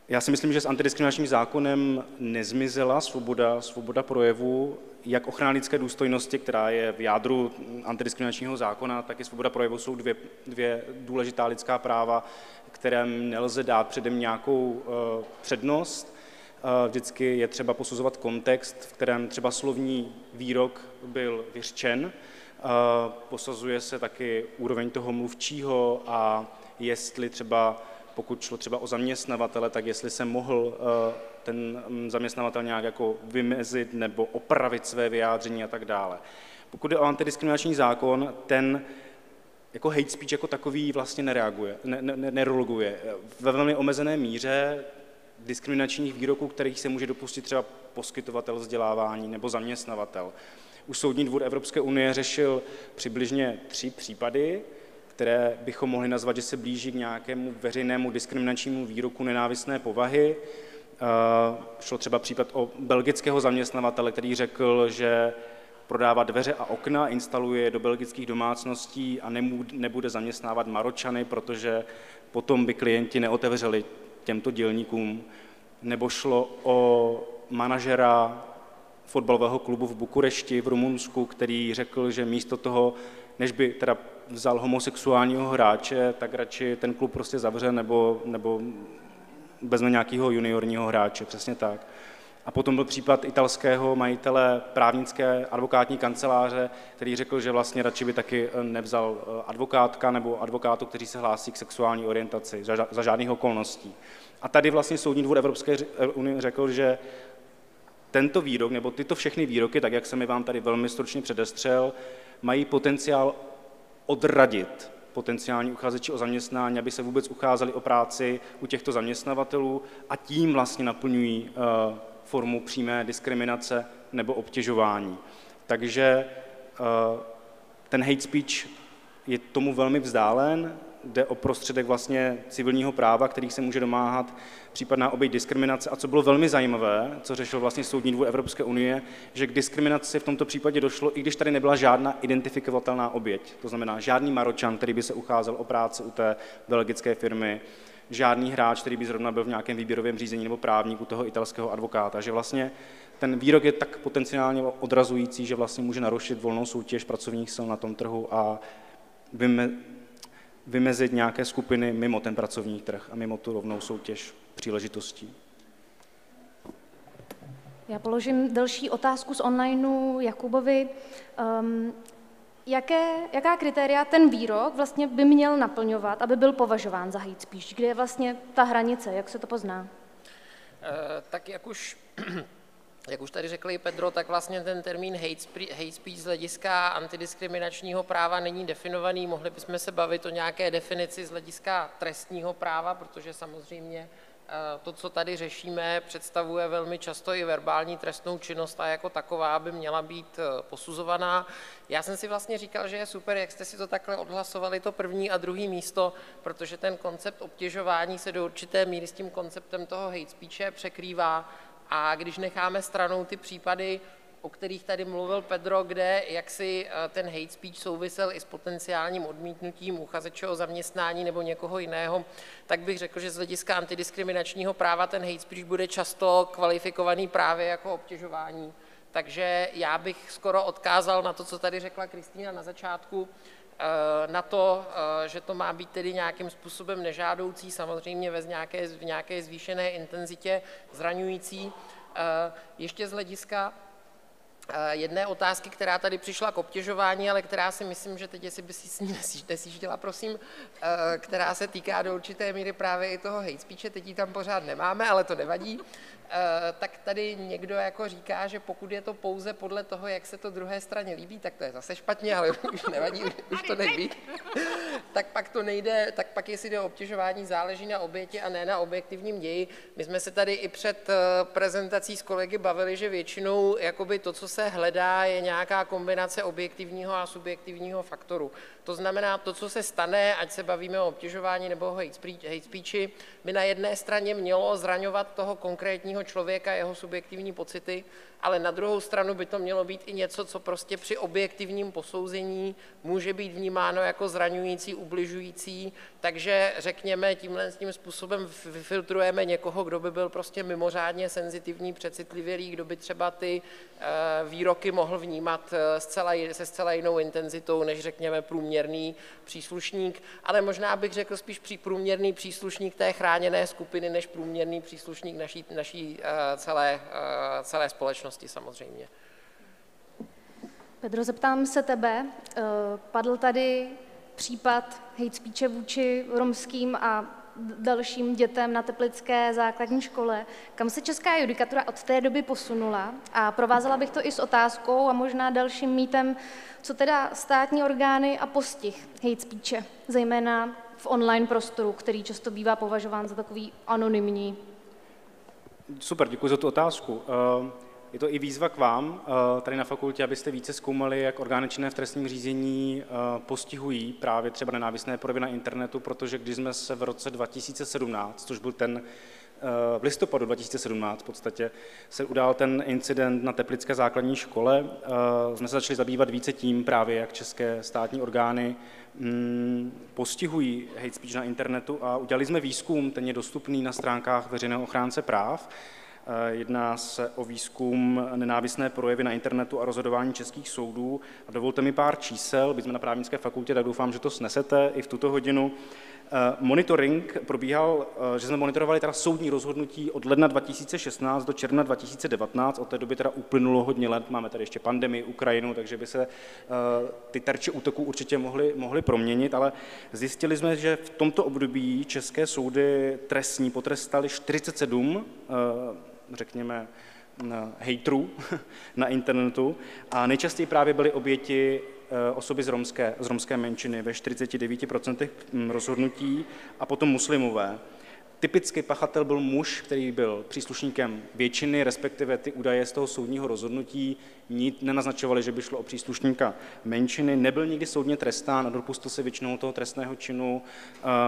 já si myslím, že s antidiskriminačním zákonem nezmizela svoboda, svoboda projevu, jak ochrana lidské důstojnosti, která je v jádru antidiskriminačního zákona, tak i svoboda projevu jsou dvě, dvě důležitá lidská práva, kterým nelze dát předem nějakou uh, přednost. Uh, vždycky je třeba posuzovat kontext, v kterém třeba slovní výrok byl vyřčen. Uh, posuzuje se taky úroveň toho mluvčího a jestli třeba, pokud šlo třeba o zaměstnavatele, tak jestli se mohl ten zaměstnavatel nějak jako vymezit nebo opravit své vyjádření a tak dále. Pokud jde o antidiskriminační zákon, ten jako hate speech jako takový vlastně nereaguje, ne, ne, nerologuje. Ve velmi omezené míře diskriminačních výroků, kterých se může dopustit třeba poskytovatel vzdělávání nebo zaměstnavatel. Už Soudní dvůr Evropské unie řešil přibližně tři případy, které bychom mohli nazvat, že se blíží k nějakému veřejnému diskriminačnímu výroku nenávistné povahy. Šlo třeba případ o belgického zaměstnavatele, který řekl, že prodává dveře a okna, instaluje do belgických domácností a nebude zaměstnávat Maročany, protože potom by klienti neotevřeli těmto dělníkům. Nebo šlo o manažera fotbalového klubu v Bukurešti v Rumunsku, který řekl, že místo toho, než by teda vzal homosexuálního hráče, tak radši ten klub prostě zavře nebo, nebo vezme nějakého juniorního hráče, přesně tak. A potom byl případ italského majitele právnické advokátní kanceláře, který řekl, že vlastně radši by taky nevzal advokátka nebo advokátu, kteří se hlásí k sexuální orientaci za, za žádných okolností. A tady vlastně Soudní dvůr Evropské unie řekl, že tento výrok nebo tyto všechny výroky, tak jak jsem je vám tady velmi stručně předestřel, mají potenciál odradit potenciální uchazeči o zaměstnání, aby se vůbec ucházeli o práci u těchto zaměstnavatelů a tím vlastně naplňují uh, formu přímé diskriminace nebo obtěžování. Takže uh, ten hate speech je tomu velmi vzdálen, jde o prostředek vlastně civilního práva, kterých se může domáhat případná oběť diskriminace. A co bylo velmi zajímavé, co řešil vlastně Soudní dvůr Evropské unie, že k diskriminaci v tomto případě došlo, i když tady nebyla žádná identifikovatelná oběť. To znamená žádný Maročan, který by se ucházel o práci u té belgické firmy, žádný hráč, který by zrovna byl v nějakém výběrovém řízení nebo právník u toho italského advokáta. Že vlastně ten výrok je tak potenciálně odrazující, že vlastně může narušit volnou soutěž pracovních sil na tom trhu a vyme vymezit nějaké skupiny mimo ten pracovní trh a mimo tu rovnou soutěž příležitostí. Já položím další otázku z onlineu Jakubovi. Um, jaké, jaká kritéria ten výrok vlastně by měl naplňovat, aby byl považován za hate speech? Kde je vlastně ta hranice? Jak se to pozná? Uh, tak jak už... Jak už tady řekli Pedro, tak vlastně ten termín hate speech z hlediska antidiskriminačního práva není definovaný. Mohli bychom se bavit o nějaké definici z hlediska trestního práva, protože samozřejmě to, co tady řešíme, představuje velmi často i verbální trestnou činnost a jako taková by měla být posuzovaná. Já jsem si vlastně říkal, že je super, jak jste si to takhle odhlasovali, to první a druhý místo, protože ten koncept obtěžování se do určité míry s tím konceptem toho hate speeche překrývá. A když necháme stranou ty případy, o kterých tady mluvil Pedro, kde jaksi ten hate speech souvisel i s potenciálním odmítnutím uchazeče o zaměstnání nebo někoho jiného, tak bych řekl, že z hlediska antidiskriminačního práva ten hate speech bude často kvalifikovaný právě jako obtěžování. Takže já bych skoro odkázal na to, co tady řekla Kristýna na začátku, na to, že to má být tedy nějakým způsobem nežádoucí, samozřejmě ve nějaké, v nějaké zvýšené intenzitě zraňující. Ještě z hlediska jedné otázky, která tady přišla k obtěžování, ale která si myslím, že teď, jestli by si s ní nesjížděla, prosím, která se týká do určité míry právě i toho hate speeche, teď ji tam pořád nemáme, ale to nevadí, tak tady někdo jako říká, že pokud je to pouze podle toho, jak se to druhé straně líbí, tak to je zase špatně, ale už nevadí, už to nejde. Tak pak to nejde, tak pak jestli jde o obtěžování, záleží na oběti a ne na objektivním ději. My jsme se tady i před prezentací s kolegy bavili, že většinou jakoby to, co se hledá, je nějaká kombinace objektivního a subjektivního faktoru. To znamená, to, co se stane, ať se bavíme o obtěžování nebo o hate speechi, by na jedné straně mělo zraňovat toho konkrétního člověka, jeho subjektivní pocity, ale na druhou stranu by to mělo být i něco, co prostě při objektivním posouzení může být vnímáno jako zraňující, ubližující, takže řekněme tímhle tím způsobem vyfiltrujeme někoho, kdo by byl prostě mimořádně senzitivní, přecitlivělý, kdo by třeba ty výroky mohl vnímat zcela, se zcela jinou intenzitou, než řekněme průměrný příslušník, ale možná bych řekl spíš při průměrný příslušník té chráněné skupiny, než průměrný příslušník naší, naší celé, celé společnosti samozřejmě. Pedro, zeptám se tebe, padl tady případ hate speeche vůči romským a dalším dětem na teplické základní škole. Kam se česká judikatura od té doby posunula? A provázela bych to i s otázkou a možná dalším mýtem, co teda státní orgány a postih hate speeche, zejména v online prostoru, který často bývá považován za takový anonymní. Super, děkuji za tu otázku. Je to i výzva k vám tady na fakultě, abyste více zkoumali, jak orgány činné v trestním řízení postihují právě třeba nenávistné projevy na internetu, protože když jsme se v roce dva tisíce sedmnáct, což byl ten v listopadu dva tisíce sedmnáct v podstatě, se udál ten incident na teplické základní škole, jsme se začali zabývat více tím právě, jak české státní orgány postihují hate speech na internetu a udělali jsme výzkum, ten je dostupný na stránkách Veřejného ochránce práv. Jedná se o výzkum nenávistné projevy na internetu a rozhodování českých soudů. A dovolte mi pár čísel, byť jsme na právnické fakultě, tak doufám, že to snesete i v tuto hodinu. Monitoring probíhal, že jsme monitorovali teda soudní rozhodnutí od ledna dva tisíce šestnáct do června dva tisíce devatenáct, od té doby teda uplynulo hodně let, máme tady ještě pandemii, Ukrajinu, takže by se ty terče útoků určitě mohly, mohly proměnit, ale zjistili jsme, že v tomto období české soudy trestní potrestaly čtyřicet sedm, řekněme, hejtrů na internetu a nejčastěji právě byly oběti osoby z romské, z romské menšiny ve čtyřiceti devíti procentech rozhodnutí a potom muslimové. Typický pachatel byl muž, který byl příslušníkem většiny, respektive ty údaje z toho soudního rozhodnutí nic nenaznačovaly, že by šlo o příslušníka menšiny, nebyl nikdy soudně trestán a dopustil se většinou toho trestného činu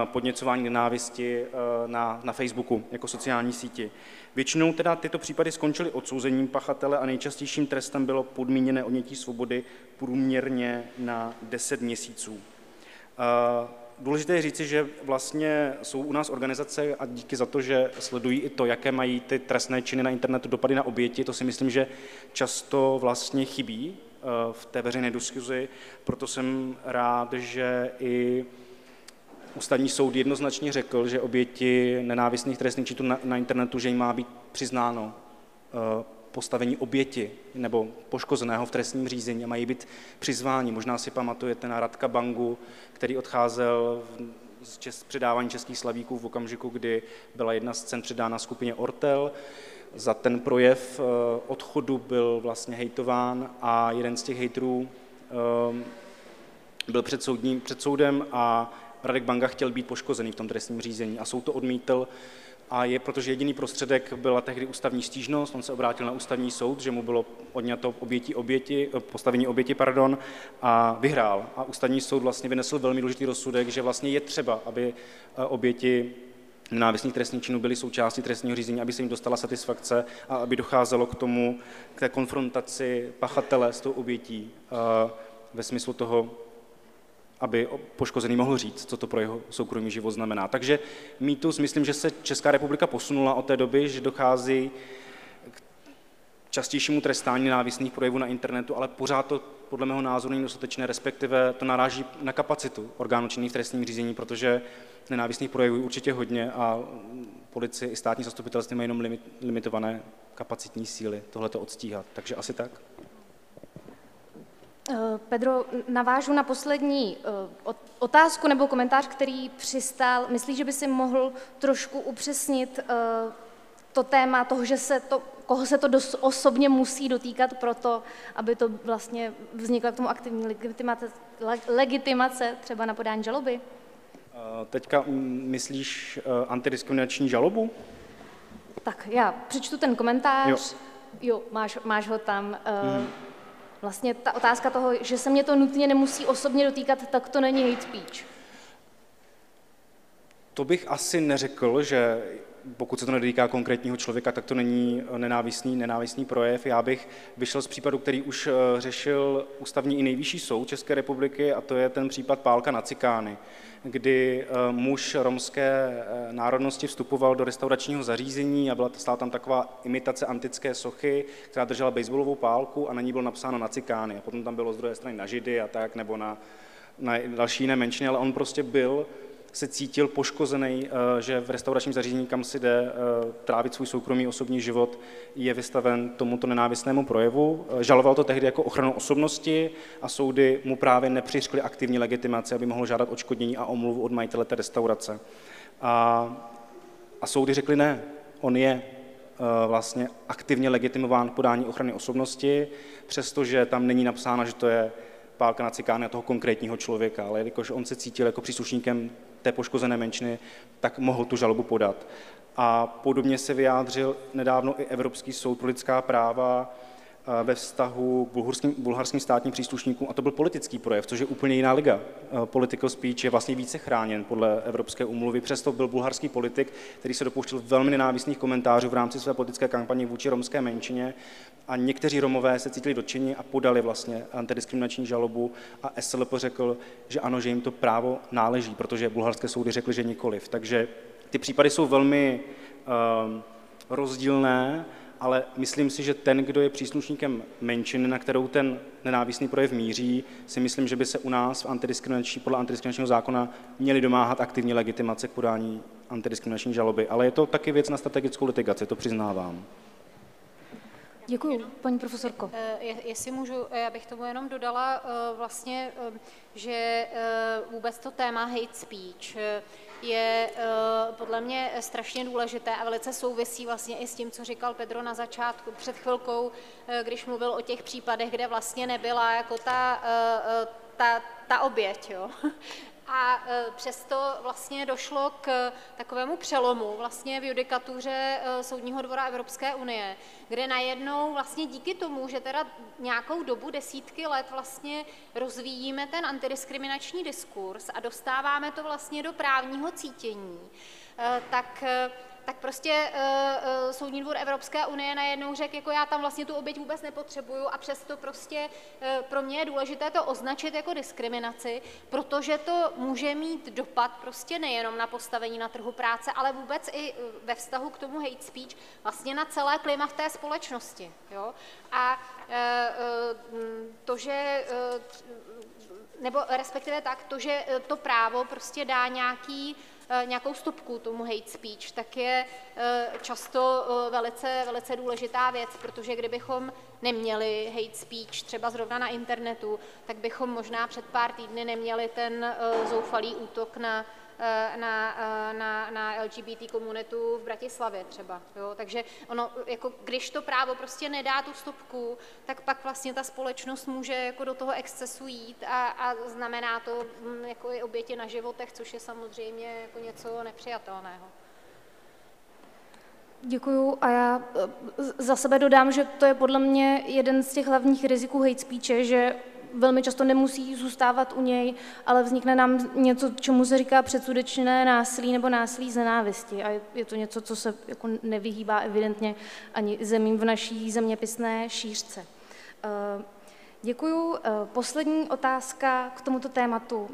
podněcování nenávisti na, na Facebooku jako sociální síti. Většinou teda tyto případy skončily odsouzením pachatele a nejčastějším trestem bylo podmíněné odnětí svobody průměrně na deset měsíců. Důležité je říci, že vlastně jsou u nás organizace a díky za to, že sledují i to, jaké mají ty trestné činy na internetu dopady na oběti, to si myslím, že často vlastně chybí v té veřejné diskuzi, proto jsem rád, že i Ústavní soud jednoznačně řekl, že oběti nenávistných trestných činů na, na internetu, že jim má být přiznáno postavení oběti nebo poškozeného v trestním řízení a mají být přizváni. Možná si pamatujete na Radka Bangu, který odcházel z čes, předávání českých slavíků v okamžiku, kdy byla jedna z cen předána skupině Ortel. Za ten projev odchodu byl vlastně hejtován a jeden z těch hejtrů byl před, soudním, před soudem a Radek Banga chtěl být poškozený v tom trestním řízení a soud to odmítl. A je, protože jediný prostředek byla tehdy ústavní stížnost, on se obrátil na ústavní soud, že mu bylo odňato oběti, oběti, postavení oběti pardon, a vyhrál. A ústavní soud vlastně vynesl velmi důležitý rozsudek, že vlastně je třeba, aby oběti nenávistných trestných činů byly součástí trestního řízení, aby se jim dostala satisfakce a aby docházelo k tomu, k té konfrontaci pachatele s tou obětí ve smyslu toho, aby poškozený mohl říct, co to pro jeho soukromý život znamená. Takže mýtus, myslím, že se Česká republika posunula od té doby, že dochází k častějšímu trestání nenávistných projevů na internetu, ale pořád to podle mého názoru není dostatečné, respektive to naráží na kapacitu orgánů činných v trestním řízení, protože nenávistných projevů je určitě hodně a policie i státní zastupitelství mají jenom limitované kapacitní síly tohleto odstíhat. Takže asi tak. Pedro, navážu na poslední otázku nebo komentář, který přistál. Myslíš, že by si mohl trošku upřesnit to téma toho, že se to, koho se to dos, osobně musí dotýkat proto, aby to vlastně vznikla k tomu aktivní legitimace, legitimace třeba na podání žaloby? Teďka myslíš antidiskriminační žalobu? Tak já přečtu ten komentář. Jo, jo máš, máš ho tam. Hmm. Vlastně ta otázka toho, že se mě to nutně nemusí osobně dotýkat, tak to není hate speech. To bych asi neřekl, že pokud se to nedotýká konkrétního člověka, tak to není nenávistný, nenávistný projev. Já bych vyšel z případu, který už řešil ústavní i nejvyšší soud České republiky, a to je ten případ Pálka na Cikány, kdy muž romské národnosti vstupoval do restauračního zařízení a byla stála tam taková imitace antické sochy, která držela baseballovou pálku a na ní bylo napsáno na Cikány. A potom tam bylo z druhé strany na Židy a tak, nebo na, na další jiné menšiny, ale on prostě byl... se cítil poškozený, že v restauračním zařízení, kam si jde trávit svůj soukromý osobní život, je vystaven tomuto nenávistnému projevu. Žaloval to tehdy jako ochranu osobnosti a soudy mu právě nepřiřkly aktivní legitimaci, aby mohl žádat odškodnění a omluvu od majitele té restaurace. A, a soudy řekly ne, on je vlastně aktivně legitimován k podání ochrany osobnosti, přestože tam není napsáno, že to je Pálka na Cikány toho konkrétního člověka, ale jelikož on se cítil jako příslušníkem té poškozené menšiny, tak mohl tu žalobu podat. A podobně se vyjádřil nedávno i Evropský soud pro lidská práva ve vztahu k bulharským, bulharským státním příslušníkům, a to byl politický projev, což je úplně jiná liga. Political speech je vlastně více chráněn podle Evropské úmluvy, přesto byl bulharský politik, který se dopouštěl velmi nenávistných komentářů v rámci své politické kampaně vůči romské menšině, a někteří Romové se cítili dotčeni a podali vlastně antidiskriminační žalobu, a S L P řekl, že ano, že jim to právo náleží, protože bulharské soudy řekly, že nikoliv. Takže ty případy jsou velmi um, rozdílné, ale myslím si, že ten, kdo je příslušníkem menšiny, na kterou ten nenávistný projev míří, si myslím, že by se u nás v antidiskriminační, podle antidiskriminačního zákona měli domáhat aktivní legitimace k podání antidiskriminační žaloby. Ale je to taky věc na strategickou litigaci, to přiznávám. Děkuji, paní profesorko. Jestli můžu, já bych tomu jenom dodala vlastně, že vůbec to téma hate speech je podle mě strašně důležité a velice souvisí vlastně i s tím, co říkal Pedro na začátku před chvilkou, když mluvil o těch případech, kde vlastně nebyla jako ta, ta, ta oběť, jo. A přesto vlastně došlo k takovému přelomu vlastně v judikatuře Soudního dvora Evropské unie, kde najednou vlastně díky tomu, že teda nějakou dobu desítky let vlastně rozvíjíme ten antidiskriminační diskurs a dostáváme to vlastně do právního cítění, tak... tak prostě uh, Soudní dvůr Evropské unie najednou řekl, jako já tam vlastně tu oběť vůbec nepotřebuju, a přesto prostě uh, pro mě je důležité to označit jako diskriminaci, protože to může mít dopad prostě nejenom na postavení na trhu práce, ale vůbec i ve vztahu k tomu hate speech vlastně na celé klima v té společnosti. Jo? A uh, uh, to, že... Uh, nebo respektive tak, to, že to právo prostě dá nějaký nějakou stopku tomu hate speech, tak je často velice, velice důležitá věc, protože kdybychom neměli hate speech třeba zrovna na internetu, tak bychom možná před pár týdny neměli ten zoufalý útok na, na, na, na L G B T komunitu v Bratislavě třeba. Jo? Takže ono, jako když to právo prostě nedá tu stopku, tak pak vlastně ta společnost může jako do toho excesu jít a, a znamená to jako i oběti na životech, což je samozřejmě jako něco nepřijatelného. Děkuju, a já za sebe dodám, že to je podle mě jeden z těch hlavních riziků hate speeche, že velmi často nemusí zůstávat u něj, ale vznikne nám něco, čemu se říká předsudečné násilí nebo násilí z nenávisti. A je to něco, co se jako nevyhýbá evidentně ani zemím v naší zeměpisné šířce. Děkuju. Poslední otázka k tomuto tématu.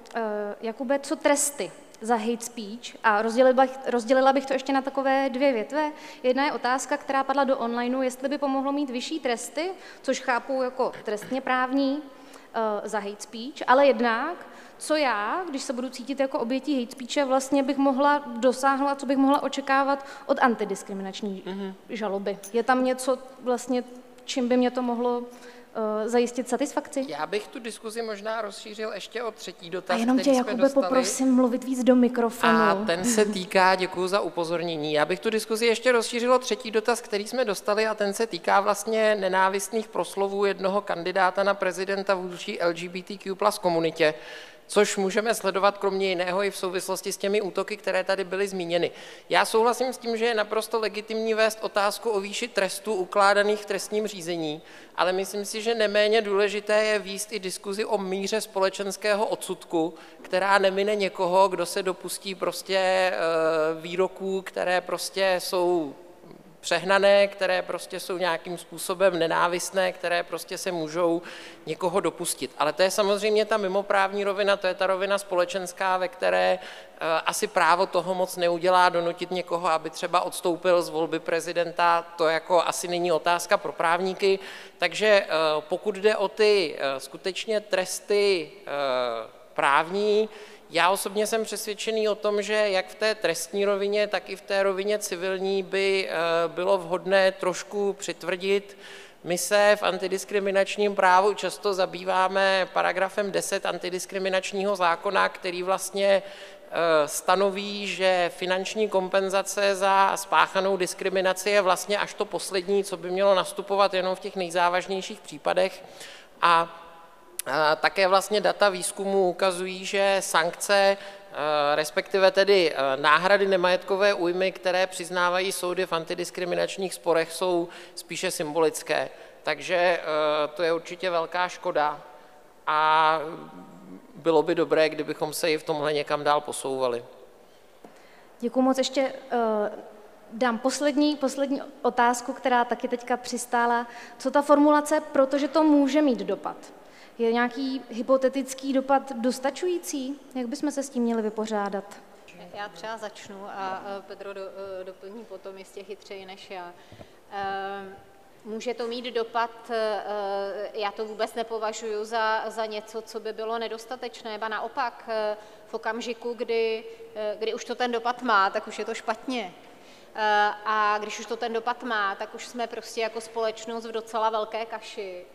Jakube, co tresty za hate speech? A rozdělila bych, rozdělila bych to ještě na takové dvě větve. Jedna je otázka, která padla do onlineu, jestli by pomohlo mít vyšší tresty, což chápu jako trestně právní, za hate speech, ale jednak, co já, když se budu cítit jako obětí hate speeche, vlastně bych mohla dosáhnout, co bych mohla očekávat od antidiskriminační mm-hmm. žaloby. Je tam něco, vlastně, čím by mě to mohlo zajistit satisfakci? Já bych tu diskuzi možná rozšířil ještě o třetí dotaz. A jenom tě, Jakube, poprosím mluvit víc do mikrofonu. A ten se týká, děkuji za upozornění, já bych tu diskuzi ještě rozšířil o třetí dotaz, který jsme dostali, a ten se týká vlastně nenávistných proslovů jednoho kandidáta na prezidenta vůči L G B T Q plus komunitě, což můžeme sledovat kromě jiného i v souvislosti s těmi útoky, které tady byly zmíněny. Já souhlasím s tím, že je naprosto legitimní vést otázku o výši trestů ukládaných v trestním řízení, ale myslím si, že neméně důležité je vést i diskuzi o míře společenského odsudku, která nemine někoho, kdo se dopustí prostě výroků, které prostě jsou přehnané, které prostě jsou nějakým způsobem nenávistné, které prostě se můžou někoho dopustit. Ale to je samozřejmě ta mimoprávní rovina, to je ta rovina společenská, ve které asi právo toho moc neudělá, donutit někoho, aby třeba odstoupil z volby prezidenta, to jako asi není otázka pro právníky. Takže pokud jde o ty skutečně tresty právní, já osobně jsem přesvědčený o tom, že jak v té trestní rovině, tak i v té rovině civilní by bylo vhodné trošku přitvrdit. My se v antidiskriminačním právu často zabýváme paragrafem deset antidiskriminačního zákona, který vlastně stanoví, že finanční kompenzace za spáchanou diskriminaci je vlastně až to poslední, co by mělo nastupovat jenom v těch nejzávažnějších případech. A také vlastně data výzkumu ukazují, že sankce, respektive tedy náhrady nemajetkové újmy, které přiznávají soudy v antidiskriminačních sporech, jsou spíše symbolické. Takže to je určitě velká škoda a bylo by dobré, kdybychom se i v tomhle někam dál posouvali. Děkuji moc. Ještě dám poslední, poslední otázku, která taky teďka přistála. Co ta formulace, protože to může mít dopad? Je nějaký hypotetický dopad dostačující? Jak bychom se s tím měli vypořádat? Já třeba začnu a Pedro do, doplní potom, jistě chytřeji než já. Může to mít dopad, já to vůbec nepovažuji za, za něco, co by bylo nedostatečné, ba naopak v okamžiku, kdy, kdy už to ten dopad má, tak už je to špatně. A když už to ten dopad má, tak už jsme prostě jako společnost v docela velké kaši.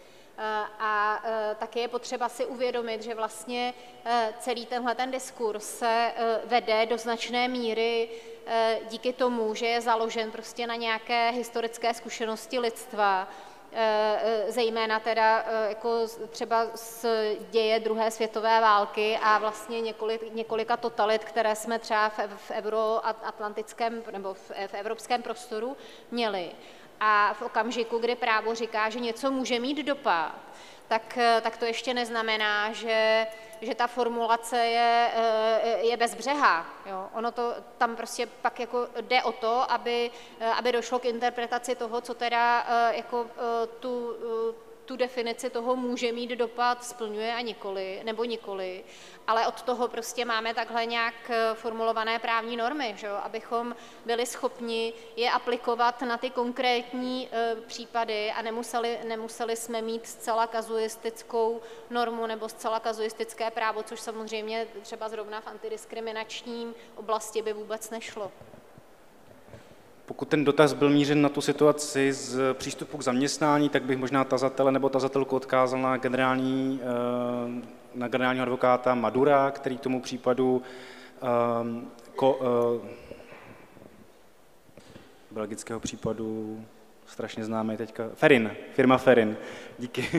A také je potřeba si uvědomit, že vlastně celý tenhle ten diskurs se vede do značné míry díky tomu, že je založen prostě na nějaké historické zkušenosti lidstva, zejména teda jako třeba z děje druhé světové války a vlastně několik, několika totalit, které jsme třeba v euroatlantickém nebo v evropském prostoru měli. A v okamžiku, kdy právo říká, že něco může mít dopad, tak, tak to ještě neznamená, že, že ta formulace je, je bezbřehá. Jo? Ono to tam prostě pak jako jde o to, aby, aby došlo k interpretaci toho, co teda jako tu, tu definici toho může mít dopad splňuje a nikoli, nebo nikoli. Ale od toho prostě máme takhle nějak formulované právní normy, že jo? Abychom byli schopni je aplikovat na ty konkrétní e, případy a nemuseli, nemuseli jsme mít zcela kazuistickou normu nebo zcela kazuistické právo, což samozřejmě třeba zrovna v antidiskriminačním oblasti by vůbec nešlo. Pokud ten dotaz byl mířen na tu situaci z přístupu k zaměstnání, tak bych možná tazatele nebo tazatelku odkázal na generální e, na generálního advokáta Madura, který tomu případu um, ko, uh, belgického případu strašně známý teďka, Ferin, firma Ferin, díky,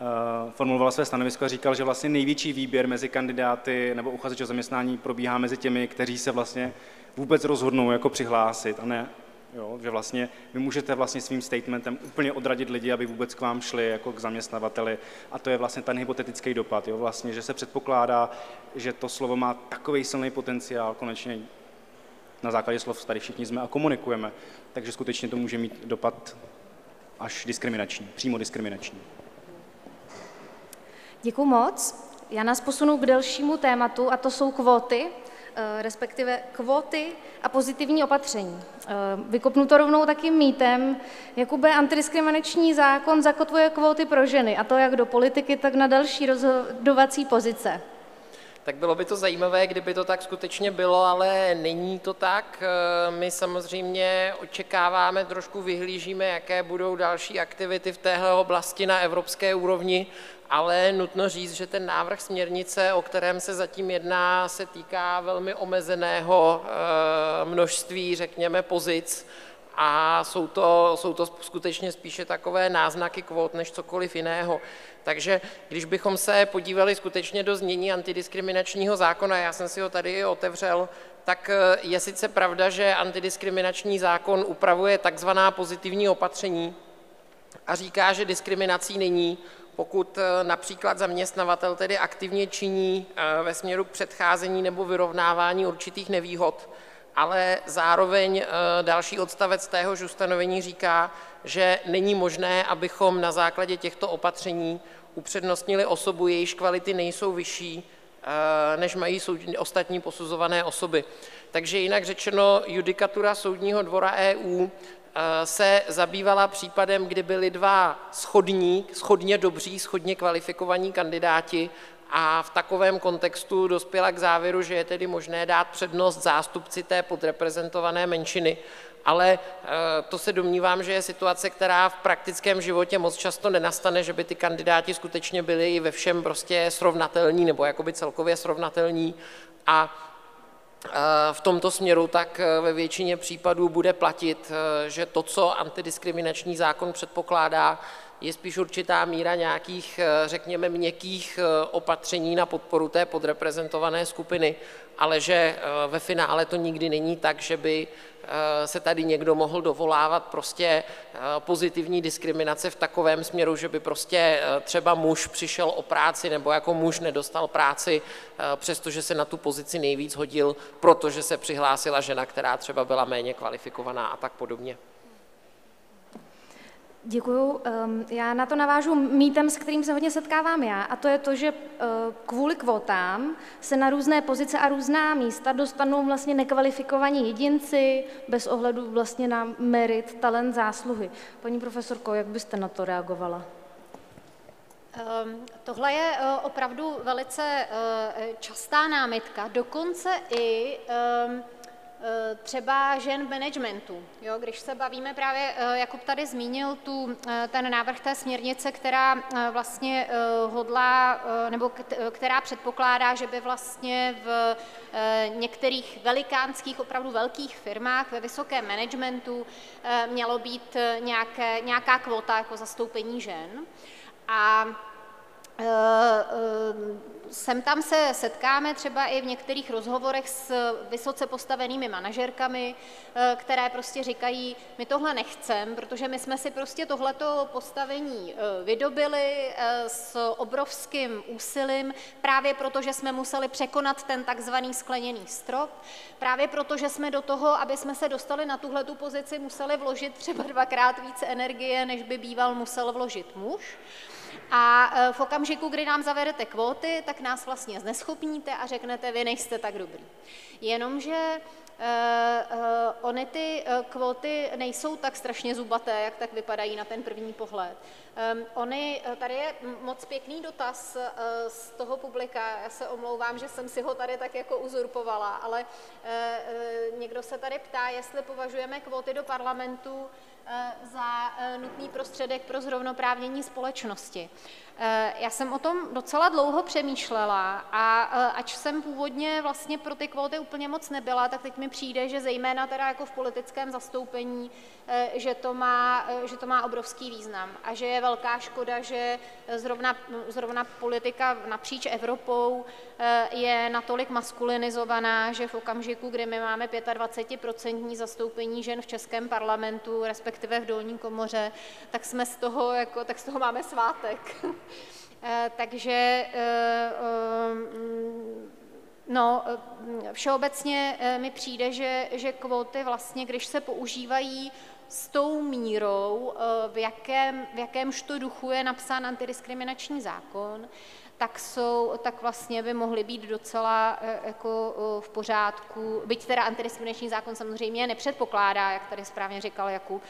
uh, formulovala své stanovisko a říkal, že vlastně největší výběr mezi kandidáty nebo uchazeči o zaměstnání probíhá mezi těmi, kteří se vlastně vůbec rozhodnou jako přihlásit a ne, jo, že vlastně vy můžete vlastně svým statementem úplně odradit lidi, aby vůbec k vám šli jako k zaměstnavateli, a to je vlastně ten hypotetický dopad, jo, vlastně, že se předpokládá, že to slovo má takový silný potenciál, konečně na základě slov tady všichni jsme a komunikujeme, takže skutečně to může mít dopad až diskriminační, přímo diskriminační. Děkuji moc. Já nás posunu k dalšímu tématu, a to jsou kvóty, respektive kvóty a pozitivní opatření. Vykopnu to rovnou takým mýtem. Jakube, antidiskriminační zákon zakotvuje kvóty pro ženy, a to jak do politiky, tak na další rozhodovací pozice. Tak bylo by to zajímavé, kdyby to tak skutečně bylo, ale není to tak. My samozřejmě očekáváme, trošku vyhlížíme, jaké budou další aktivity v téhle oblasti na evropské úrovni, ale nutno říct, že ten návrh směrnice, o kterém se zatím jedná, se týká velmi omezeného množství, řekněme, pozic, a jsou to, jsou to skutečně spíše takové náznaky kvót než cokoliv jiného. Takže když bychom se podívali skutečně do znění antidiskriminačního zákona, já jsem si ho tady otevřel, tak je sice pravda, že antidiskriminační zákon upravuje takzvaná pozitivní opatření a říká, že diskriminací není, pokud například zaměstnavatel tedy aktivně činí ve směru k předcházení nebo vyrovnávání určitých nevýhod, ale zároveň další odstavec téhož ustanovení říká, že není možné, abychom na základě těchto opatření upřednostnili osobu, jejíž kvality nejsou vyšší, než mají ostatní posuzované osoby. Takže jinak řečeno, judikatura Soudního dvora E U se zabývala případem, kdy byli dva shodní, shodně dobří, shodně kvalifikovaní kandidáti, a v takovém kontextu dospěla k závěru, že je tedy možné dát přednost zástupci té podreprezentované menšiny. Ale to se domnívám, že je situace, která v praktickém životě moc často nenastane, že by ty kandidáti skutečně byli ve všem prostě srovnatelní nebo jakoby celkově srovnatelní. A v tomto směru tak ve většině případů bude platit, že to, co antidiskriminační zákon předpokládá, je spíš určitá míra nějakých, řekněme, měkkých opatření na podporu té podreprezentované skupiny, ale že ve finále to nikdy není tak, že by se tady někdo mohl dovolávat prostě pozitivní diskriminace v takovém směru, že by prostě třeba muž přišel o práci nebo jako muž nedostal práci, přestože se na tu pozici nejvíc hodil, protože se přihlásila žena, která třeba byla méně kvalifikovaná a tak podobně. Děkuju. Já na to navážu mýtem, s kterým se hodně setkávám já, a to je to, že kvůli kvótám se na různé pozice a různá místa dostanou vlastně nekvalifikovaní jedinci bez ohledu vlastně na merit, talent, zásluhy. Paní profesorko, jak byste na to reagovala? Tohle je opravdu velice častá námitka, dokonce i třeba žen v managementu. Jo, když se bavíme právě, Jakub tady zmínil tu, ten návrh té směrnice, která vlastně hodlá, nebo která předpokládá, že by vlastně v některých velikánských, opravdu velkých firmách ve vysokém managementu mělo být nějaké, nějaká kvota jako zastoupení žen. A sem tam se setkáme třeba i v některých rozhovorech s vysoce postavenými manažerkami, které prostě říkají, my tohle nechcem, protože my jsme si prostě tohleto postavení vydobili s obrovským úsilím, právě proto, že jsme museli překonat ten takzvaný skleněný strop, právě proto, že jsme do toho, aby jsme se dostali na tuhletu pozici, museli vložit třeba dvakrát více energie, než by býval musel vložit muž. A v okamžiku, kdy nám zavedete kvóty, tak nás vlastně zneschopníte a řeknete, vy nejste tak dobrý. Jenomže ony ty kvóty nejsou tak strašně zubaté, jak tak vypadají na ten první pohled. Ony, tady je moc pěkný dotaz z toho publika, já se omlouvám, že jsem si ho tady tak jako uzurpovala, ale někdo se tady ptá, jestli považujeme kvóty do parlamentu za nutný prostředek pro zrovnoprávnění společnosti. Já jsem o tom docela dlouho přemýšlela a ač jsem původně vlastně pro ty kvóty úplně moc nebyla, tak teď mi přijde, že zejména teda jako v politickém zastoupení, že to má, že to má obrovský význam a že je velká škoda, že zrovna, zrovna politika napříč Evropou je natolik maskulinizovaná, že v okamžiku, kdy my máme dvacet pět procent zastoupení žen v českém parlamentu, respektive v dolní komoře, tak jsme z toho, jako, tak z toho máme svátek. Takže no, všeobecně mi přijde, že, že kvóty vlastně, když se používají s tou mírou, v jakém, v jakémž to duchu je napsán antidiskriminační zákon, tak, jsou, tak vlastně by mohly být docela jako v pořádku, byť teda antidiskriminační zákon samozřejmě nepředpokládá, jak tady správně říkal Jakub,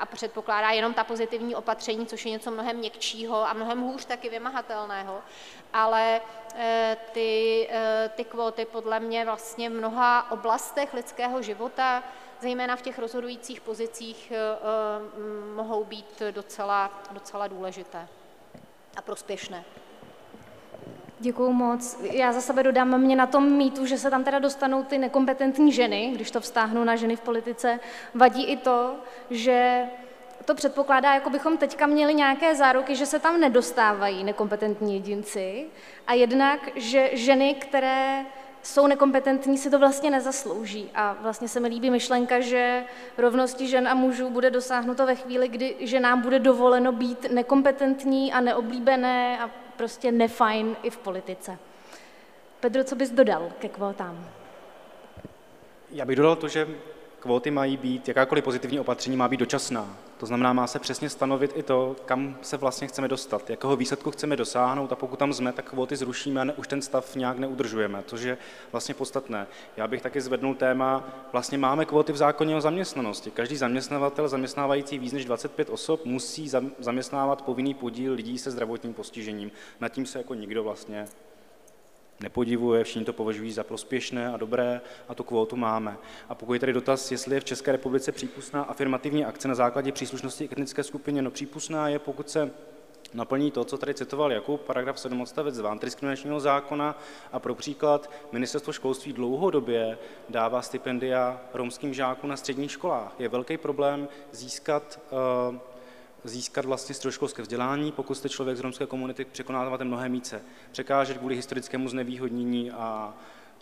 a předpokládá jenom ta pozitivní opatření, což je něco mnohem měkčího a mnohem hůř taky vymahatelného, ale ty, ty kvóty podle mě vlastně v mnoha oblastech lidského života, zejména v těch rozhodujících pozicích, mohou být docela, docela důležité a prospěšné. Děkuju moc. Já za sebe dodám, mě na tom mýtu, že se tam teda dostanou ty nekompetentní ženy, když to vztáhnu na ženy v politice, vadí i to, že to předpokládá, jako bychom teďka měli nějaké záruky, že se tam nedostávají nekompetentní jedinci a jednak, že ženy, které jsou nekompetentní, si to vlastně nezaslouží. A vlastně se mi líbí myšlenka, že rovnosti žen a mužů bude dosáhnuto ve chvíli, kdy ženám bude dovoleno být nekompetentní a neoblíbené a prostě nefajn i v politice. Pedro, co bys dodal ke kvótám? Já bych dodal to, že kvóty mají být, jakákoliv pozitivní opatření má být dočasná. To znamená, má se přesně stanovit i to, kam se vlastně chceme dostat, jakého výsledku chceme dosáhnout a pokud tam jsme, tak kvóty zrušíme a ne, už ten stav nějak neudržujeme, což je vlastně podstatné. Já bych taky zvednul téma, vlastně máme kvóty v zákoně o zaměstnanosti. Každý zaměstnavatel zaměstnávající víc než dvacet pět osob musí zaměstnávat povinný podíl lidí se zdravotním postižením. Nad tím se jako nikdo vlastně nepodivuje, všichni to považují za prospěšné a dobré a tu kvótu máme. A pokud je tady dotaz, jestli je v České republice přípustná afirmativní akce na základě příslušnosti k etnické skupině, no přípustná je, pokud se naplní to, co tady citoval Jakub, paragraf sedm odstavec dva antidiskriminačního zákona a pro příklad ministerstvo školství dlouhodobě dává stipendia romským žákům na středních školách. Je velký problém získat uh, získat vlastně středoškolské vzdělání, pokud jste člověk z romské komunity, překonáváte mnohem více překážek kvůli historickému znevýhodnění a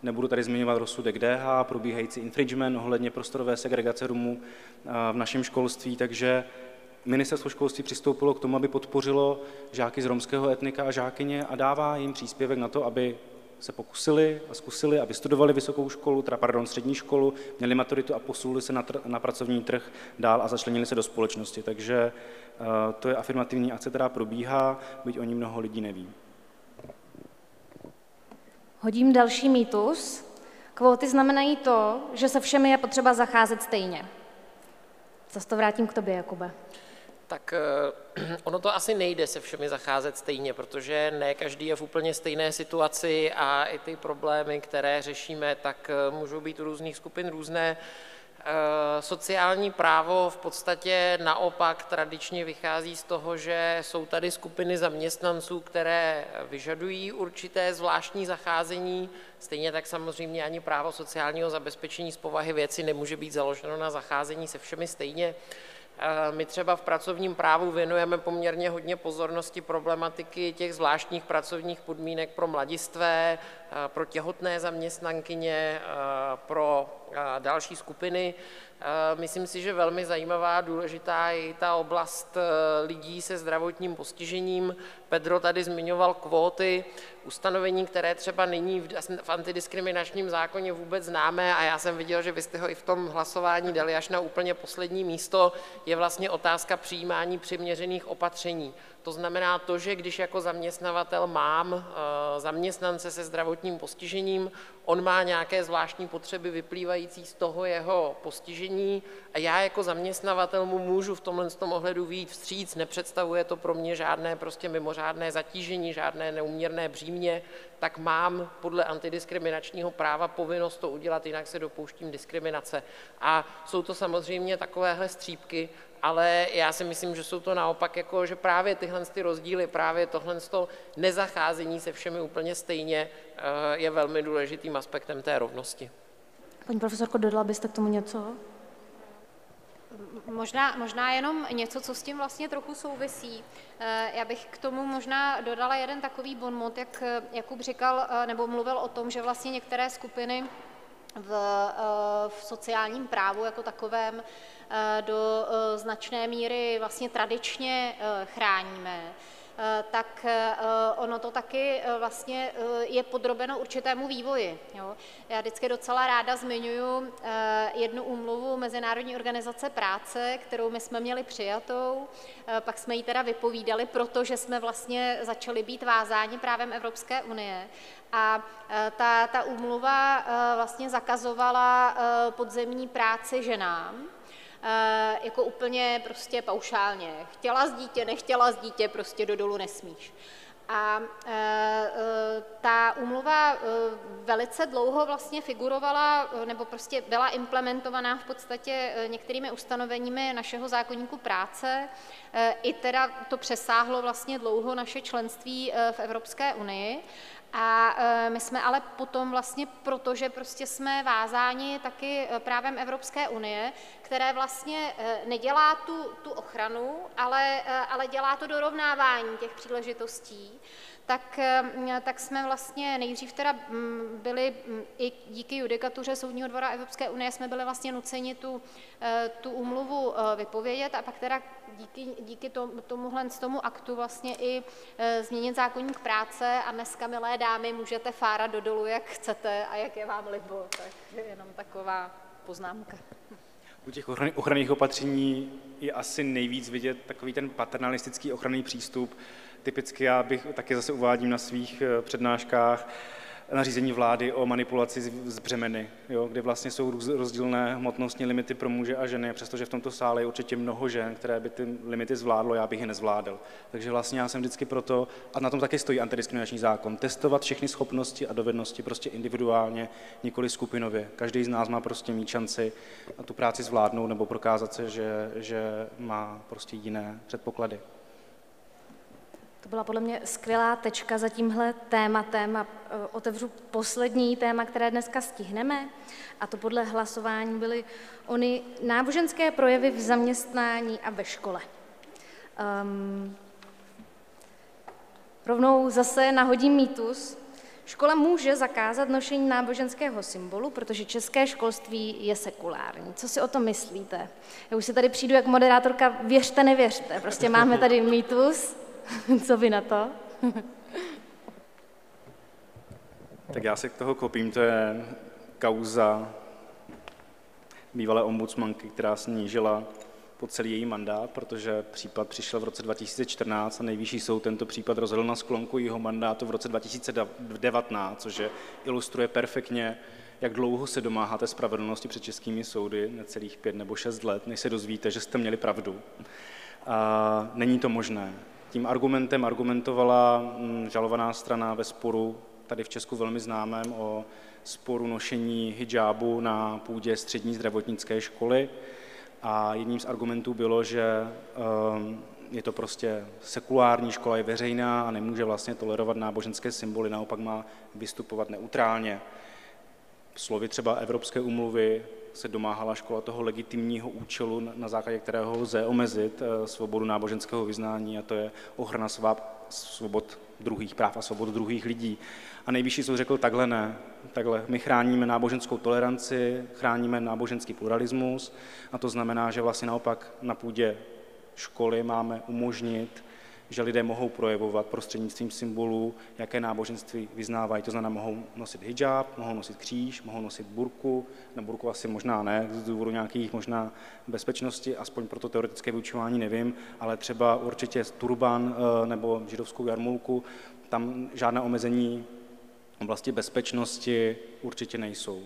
nebudu tady zmiňovat rozsudek D H, probíhající infringement ohledně prostorové segregace Romů v našem školství, takže ministerstvo školství přistoupilo k tomu, aby podpořilo žáky z romského etnika a žákyně a dává jim příspěvek na to, aby se pokusili a zkusili a vystudovali vysokou školu, teda pardon, střední školu, měli maturitu a posunuli se na, tr na pracovní trh dál a začlenili se do společnosti. Takže uh, to je afirmativní akce, která probíhá, byť o ní mnoho lidí neví. Hodím další mýtus. Kvóty znamenají to, že se všemi je potřeba zacházet stejně. Zase to vrátím k tobě, Jakube. Tak ono to asi nejde se všemi zacházet stejně, protože ne každý je v úplně stejné situaci a i ty problémy, které řešíme, tak můžou být u různých skupin různé. Sociální právo v podstatě naopak tradičně vychází z toho, že jsou tady skupiny zaměstnanců, které vyžadují určité zvláštní zacházení. Stejně tak samozřejmě ani právo sociálního zabezpečení z povahy věci nemůže být založeno na zacházení se všemi stejně. My třeba v pracovním právu věnujeme poměrně hodně pozornosti problematiky těch zvláštních pracovních podmínek pro mladistvé, pro těhotné zaměstnankyně, pro další skupiny. Myslím si, že velmi zajímavá a důležitá je i ta oblast lidí se zdravotním postižením. Pedro tady zmiňoval kvóty, ustanovení, které třeba není v antidiskriminačním zákoně vůbec známé a já jsem viděl, že vy jste ho i v tom hlasování dali až na úplně poslední místo, je vlastně otázka přijímání přiměřených opatření. To znamená to, že když jako zaměstnavatel mám zaměstnance se zdravotním postižením, on má nějaké zvláštní potřeby vyplývající z toho jeho postižení a já jako zaměstnavatel mu můžu v tomhle tom ohledu vyjít vstříc, nepředstavuje to pro mě žádné prostě mimořádné zatížení, žádné neúměrné břímě, tak mám podle antidiskriminačního práva povinnost to udělat, jinak se dopouštím diskriminace. A jsou to samozřejmě takovéhle střípky, ale já si myslím, že jsou to naopak, jako, že právě tyhle ty rozdíly, právě tohle to nezacházení se všemi úplně stejně je velmi důležitým aspektem té rovnosti. Paní profesorko, dodala byste k tomu něco? Možná, možná jenom něco, co s tím vlastně trochu souvisí. Já bych k tomu možná dodala jeden takový bonmot, jak Jakub říkal nebo mluvil o tom, že vlastně některé skupiny v, v sociálním právu jako takovém do značné míry vlastně tradičně chráníme. tak ono to taky vlastně je podrobeno určitému vývoji. Jo. Já vždycky docela ráda zmiňuji jednu úmluvu Mezinárodní organizace práce, kterou my jsme měli přijatou, pak jsme ji teda vypovídali, protože jsme vlastně začali být vázáni právem Evropské unie. A ta, ta úmluva vlastně zakazovala podzemní práci ženám, jako úplně prostě paušálně. Chtěla z dítě, nechtěla z dítě, prostě do dolu nesmíš. A e, ta úmluva e, velice dlouho vlastně figurovala, nebo prostě byla implementovaná v podstatě některými ustanoveními našeho zákoníku práce. E, I teda to přesáhlo vlastně dlouho naše členství v Evropské unii. A my jsme ale potom vlastně, protože prostě jsme vázáni taky právem Evropské unie, které vlastně nedělá tu, tu ochranu, ale, ale dělá to dorovnávání těch příležitostí, tak, tak jsme vlastně nejdřív teda byli, i díky judikatuře Soudního dvora Evropské unie, jsme byli vlastně nuceni tu, tu úmluvu vypovědět a pak teda díky, díky tomuhle tomu aktu vlastně i změnit zákoník práce a dneska, milé dámy, můžete fárat do dolu, jak chcete a jak je vám libo. Tak jenom taková poznámka. U těch ochranných opatření je asi nejvíc vidět takový ten paternalistický ochranný přístup. Typicky já bych taky zase uvádím na svých přednáškách nařízení vlády o manipulaci z břemeny, jo, kde vlastně jsou rozdílné hmotnostní limity pro muže a ženy, přestože v tomto sále je určitě mnoho žen, které by ty limity zvládlo, já bych je nezvládl. Takže vlastně já jsem vždycky proto, a na tom taky stojí antidiskriminační zákon, testovat všechny schopnosti a dovednosti prostě individuálně, nikoli skupinově. Každý z nás má prostě mít šanci a tu práci zvládnout nebo prokázat se, že, že má prostě jiné předpoklady. To byla podle mě skvělá tečka za tímhle tématem a otevřu poslední téma, které dneska stihneme, a to podle hlasování byly ony náboženské projevy v zaměstnání a ve škole. Um, rovnou zase nahodím mýtus. Škola může zakázat nošení náboženského symbolu, protože české školství je sekulární. Co si o to myslíte? Já už si tady přijdu jak moderátorka, věřte, nevěřte, prostě máme tady mýtus. Co vy na to? Tak já se k toho kopím, to je kauza bývalé ombudsmanky, která snížila po celý její mandát, protože případ přišel v roce dva tisíce čtrnáct a nejvyšší soud tento případ rozhodl na sklonku jeho mandátu v roce dva tisíce devatenáct, což ilustruje perfektně, jak dlouho se domáháte spravedlnosti před českými soudy, necelých pět nebo šest let, než se dozvíte, že jste měli pravdu. A není to možné. Tím argumentem argumentovala žalovaná strana ve sporu, tady v Česku velmi známém, o sporu nošení hijábu na půdě střední zdravotnické školy. A jedním z argumentů bylo, že je to prostě sekulární, škola je veřejná a nemůže vlastně tolerovat náboženské symboly, naopak má vystupovat neutrálně. Slovy třeba Evropské úmluvy se domáhala škola toho legitimního účelu, na základě kterého lze omezit svobodu náboženského vyznání, a to je ochrana svobod druhých práv a svobod druhých lidí. A nejvyšší soud řekl, takhle ne, takhle my chráníme náboženskou toleranci, chráníme náboženský pluralismus, a to znamená, že vlastně naopak na půdě školy máme umožnit, že lidé mohou projevovat prostřednictvím symbolů, jaké náboženství vyznávají. To znamená, mohou nosit hijab, mohou nosit kříž, mohou nosit burku, na burku asi možná ne, z důvodu nějakých možná bezpečnosti, aspoň pro to teoretické vyučování nevím, ale třeba určitě turban nebo židovskou jarmulku, tam žádná omezení v oblasti bezpečnosti určitě nejsou.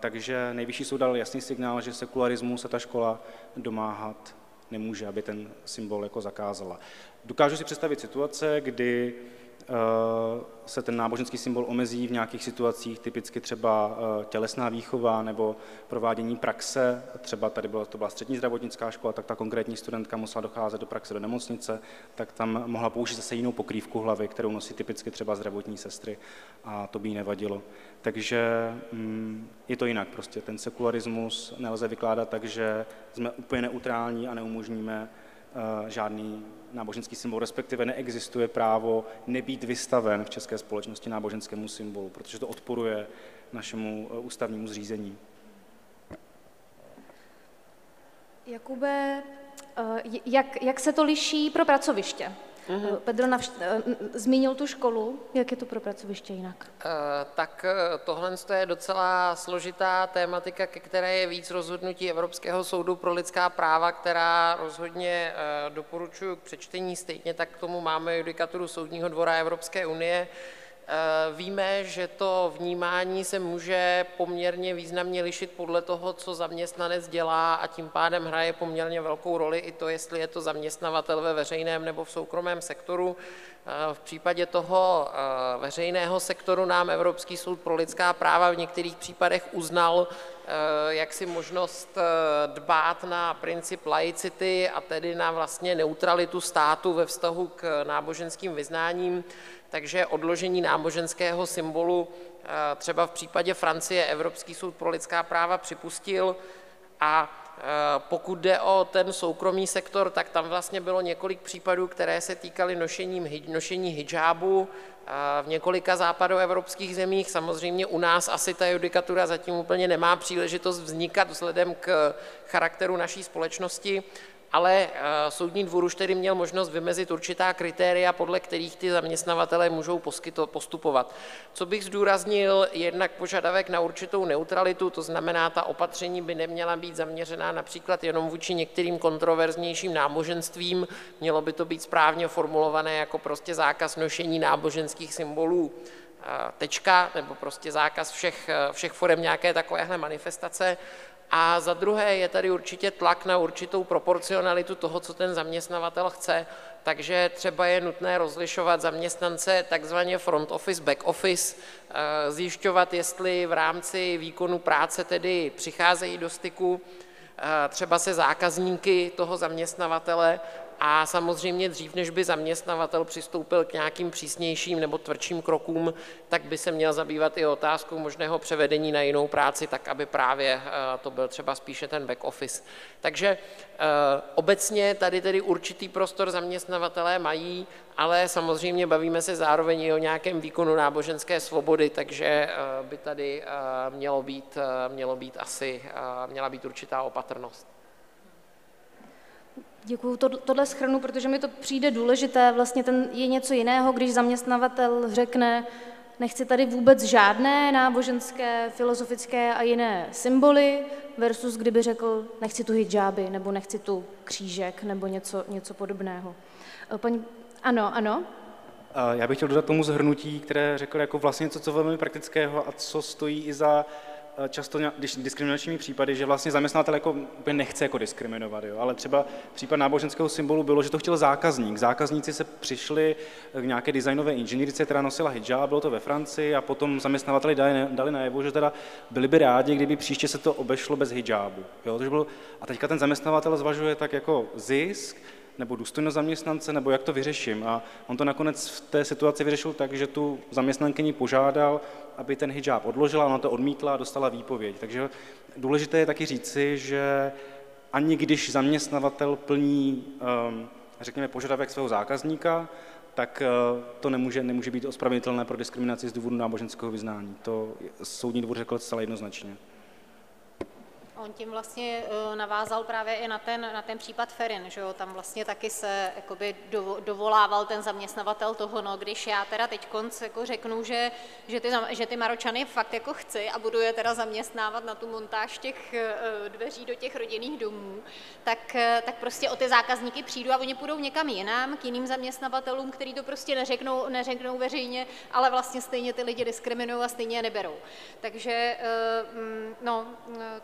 Takže nejvyšší soud dal jasný signál, že sekularismu se ta škola domáhat nemůže, aby ten symbol jako zakázala. Dokážu si představit situace, kdy se ten náboženský symbol omezí v nějakých situacích, typicky třeba tělesná výchova nebo provádění praxe, třeba tady byla, to byla střední zdravotnická škola, tak ta konkrétní studentka musela docházet do praxe do nemocnice, tak tam mohla použít zase jinou pokrývku hlavy, kterou nosí typicky třeba zdravotní sestry, a to by jí nevadilo. Takže je to jinak prostě, ten sekularismus nelze vykládat tak, že jsme úplně neutrální a neumožníme žádný náboženský symbol, respektive neexistuje právo nebýt vystaven v české společnosti náboženskému symbolu, protože to odporuje našemu ústavnímu zřízení. Jakube, jak, jak se to liší pro pracoviště? Mm-hmm. Pedro navš- zmínil tu školu, jak je to pro pracoviště jinak? E, tak tohle je docela složitá tématika, ke které je víc rozhodnutí Evropského soudu pro lidská práva, která rozhodně e, doporučuji k přečtení, stejně tak k tomu máme judikaturu Soudního dvora Evropské unie. Víme, že to vnímání se může poměrně významně lišit podle toho, co zaměstnanec dělá, a tím pádem hraje poměrně velkou roli i to, jestli je to zaměstnavatel ve veřejném nebo v soukromém sektoru. V případě toho veřejného sektoru nám Evropský soud pro lidská práva v některých případech uznal jaksi možnost dbát na princip laicity, a tedy na vlastně neutralitu státu ve vztahu k náboženským vyznáním. Takže odložení náboženského symbolu třeba v případě Francie Evropský soud pro lidská práva připustil. A pokud jde o ten soukromý sektor, tak tam vlastně bylo několik případů, které se týkaly nošení, nošení hidžábu v několika západoevropských zemích. Samozřejmě u nás asi ta judikatura zatím úplně nemá příležitost vznikat vzhledem k charakteru naší společnosti, ale Soudní dvůr už tedy měl možnost vymezit určitá kritéria, podle kterých ty zaměstnavatelé můžou postupovat. Co bych zdůraznil, jednak požadavek na určitou neutralitu, to znamená, ta opatření by neměla být zaměřená například jenom vůči některým kontroverznějším náboženstvím, mělo by to být správně formulované jako prostě zákaz nošení náboženských symbolů, tečka, nebo prostě zákaz všech, všech forem nějaké takovéhle manifestace. A za druhé je tady určitě tlak na určitou proporcionalitu toho, co ten zaměstnavatel chce, takže třeba je nutné rozlišovat zaměstnance takzvaně front office, back office, zjišťovat, jestli v rámci výkonu práce tedy přicházejí do styku třeba se zákazníky toho zaměstnavatele, a samozřejmě dřív, než by zaměstnavatel přistoupil k nějakým přísnějším nebo tvrdším krokům, tak by se měl zabývat i otázkou možného převedení na jinou práci, tak aby právě to byl třeba spíše ten back office. Takže obecně tady tedy určitý prostor zaměstnavatelé mají, ale samozřejmě bavíme se zároveň i o nějakém výkonu náboženské svobody, takže by tady mělo být, mělo být asi, měla být určitá opatrnost. Děkuju, tohle shrnu, protože mi to přijde důležité. Vlastně ten je něco jiného, když zaměstnavatel řekne, nechci tady vůbec žádné náboženské, filozofické a jiné symboly, versus kdyby řekl, nechci tu hidžáby, nebo nechci tu křížek, nebo něco, něco podobného. Paní, ano, ano? Já bych chtěl dodat tomu zhrnutí, které řekl jako vlastně něco, co velmi praktického a co stojí i za často když diskriminačními případy, že vlastně zaměstnatel jako nechce jako diskriminovat, jo? Ale třeba případ náboženského symbolu bylo, že to chtěl zákazník. Zákazníci se přišli k nějaké designové inženýrce, která nosila hijab, bylo to ve Francii, a potom zaměstnavateli dali, dali najevo, že teda byli by rádi, kdyby příště se to obešlo bez hijabu. Jo? To bylo, a teďka ten zaměstnavatel zvažuje tak jako zisk, nebo důstojnost zaměstnance, nebo jak to vyřeším. A on to nakonec v té situaci vyřešil tak, že tu zaměstnankyni požádal, aby ten hijab odložila, ona to odmítla a dostala výpověď. Takže důležité je taky říci, že ani když zaměstnavatel plní, řekněme, požadavek svého zákazníka, tak to nemůže, nemůže být ospravedlnitelné pro diskriminaci z důvodu náboženského vyznání. To Soudní dvůr řekl zcela jednoznačně. On tím vlastně navázal právě i na ten, na ten případ Ferin, že jo, tam vlastně taky se jakoby dovolával ten zaměstnavatel toho, no když já teda teď konc jako řeknu, že, že, ty, že ty Maročany fakt jako chci a budu je teda zaměstnávat na tu montáž těch dveří do těch rodinných domů, tak, tak prostě o ty zákazníky přijdu a oni půjdou někam jinam, k jiným zaměstnavatelům, který to prostě neřeknou, neřeknou veřejně, ale vlastně stejně ty lidi diskriminují a stejně je neberou. Takže no,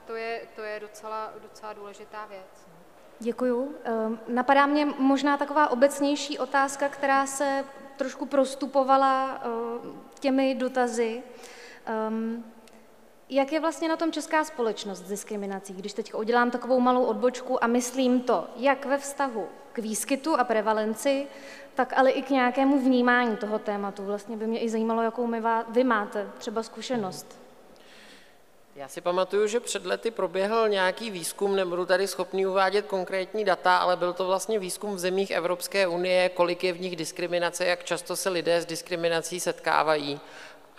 to je To je docela, docela důležitá věc. Děkuju. Napadá mě možná taková obecnější otázka, která se trošku prostupovala těmi dotazy. Jak je vlastně na tom česká společnost s diskriminací? Když teď udělám takovou malou odbočku a myslím to, jak ve vztahu k výskytu a prevalenci, tak ale i k nějakému vnímání toho tématu. Vlastně by mě i zajímalo, jakou vy máte třeba zkušenost. Já si pamatuju, že před lety proběhl nějaký výzkum, nebudu tady schopný uvádět konkrétní data, ale byl to vlastně výzkum v zemích Evropské unie, kolik je v nich diskriminace, jak často se lidé s diskriminací setkávají.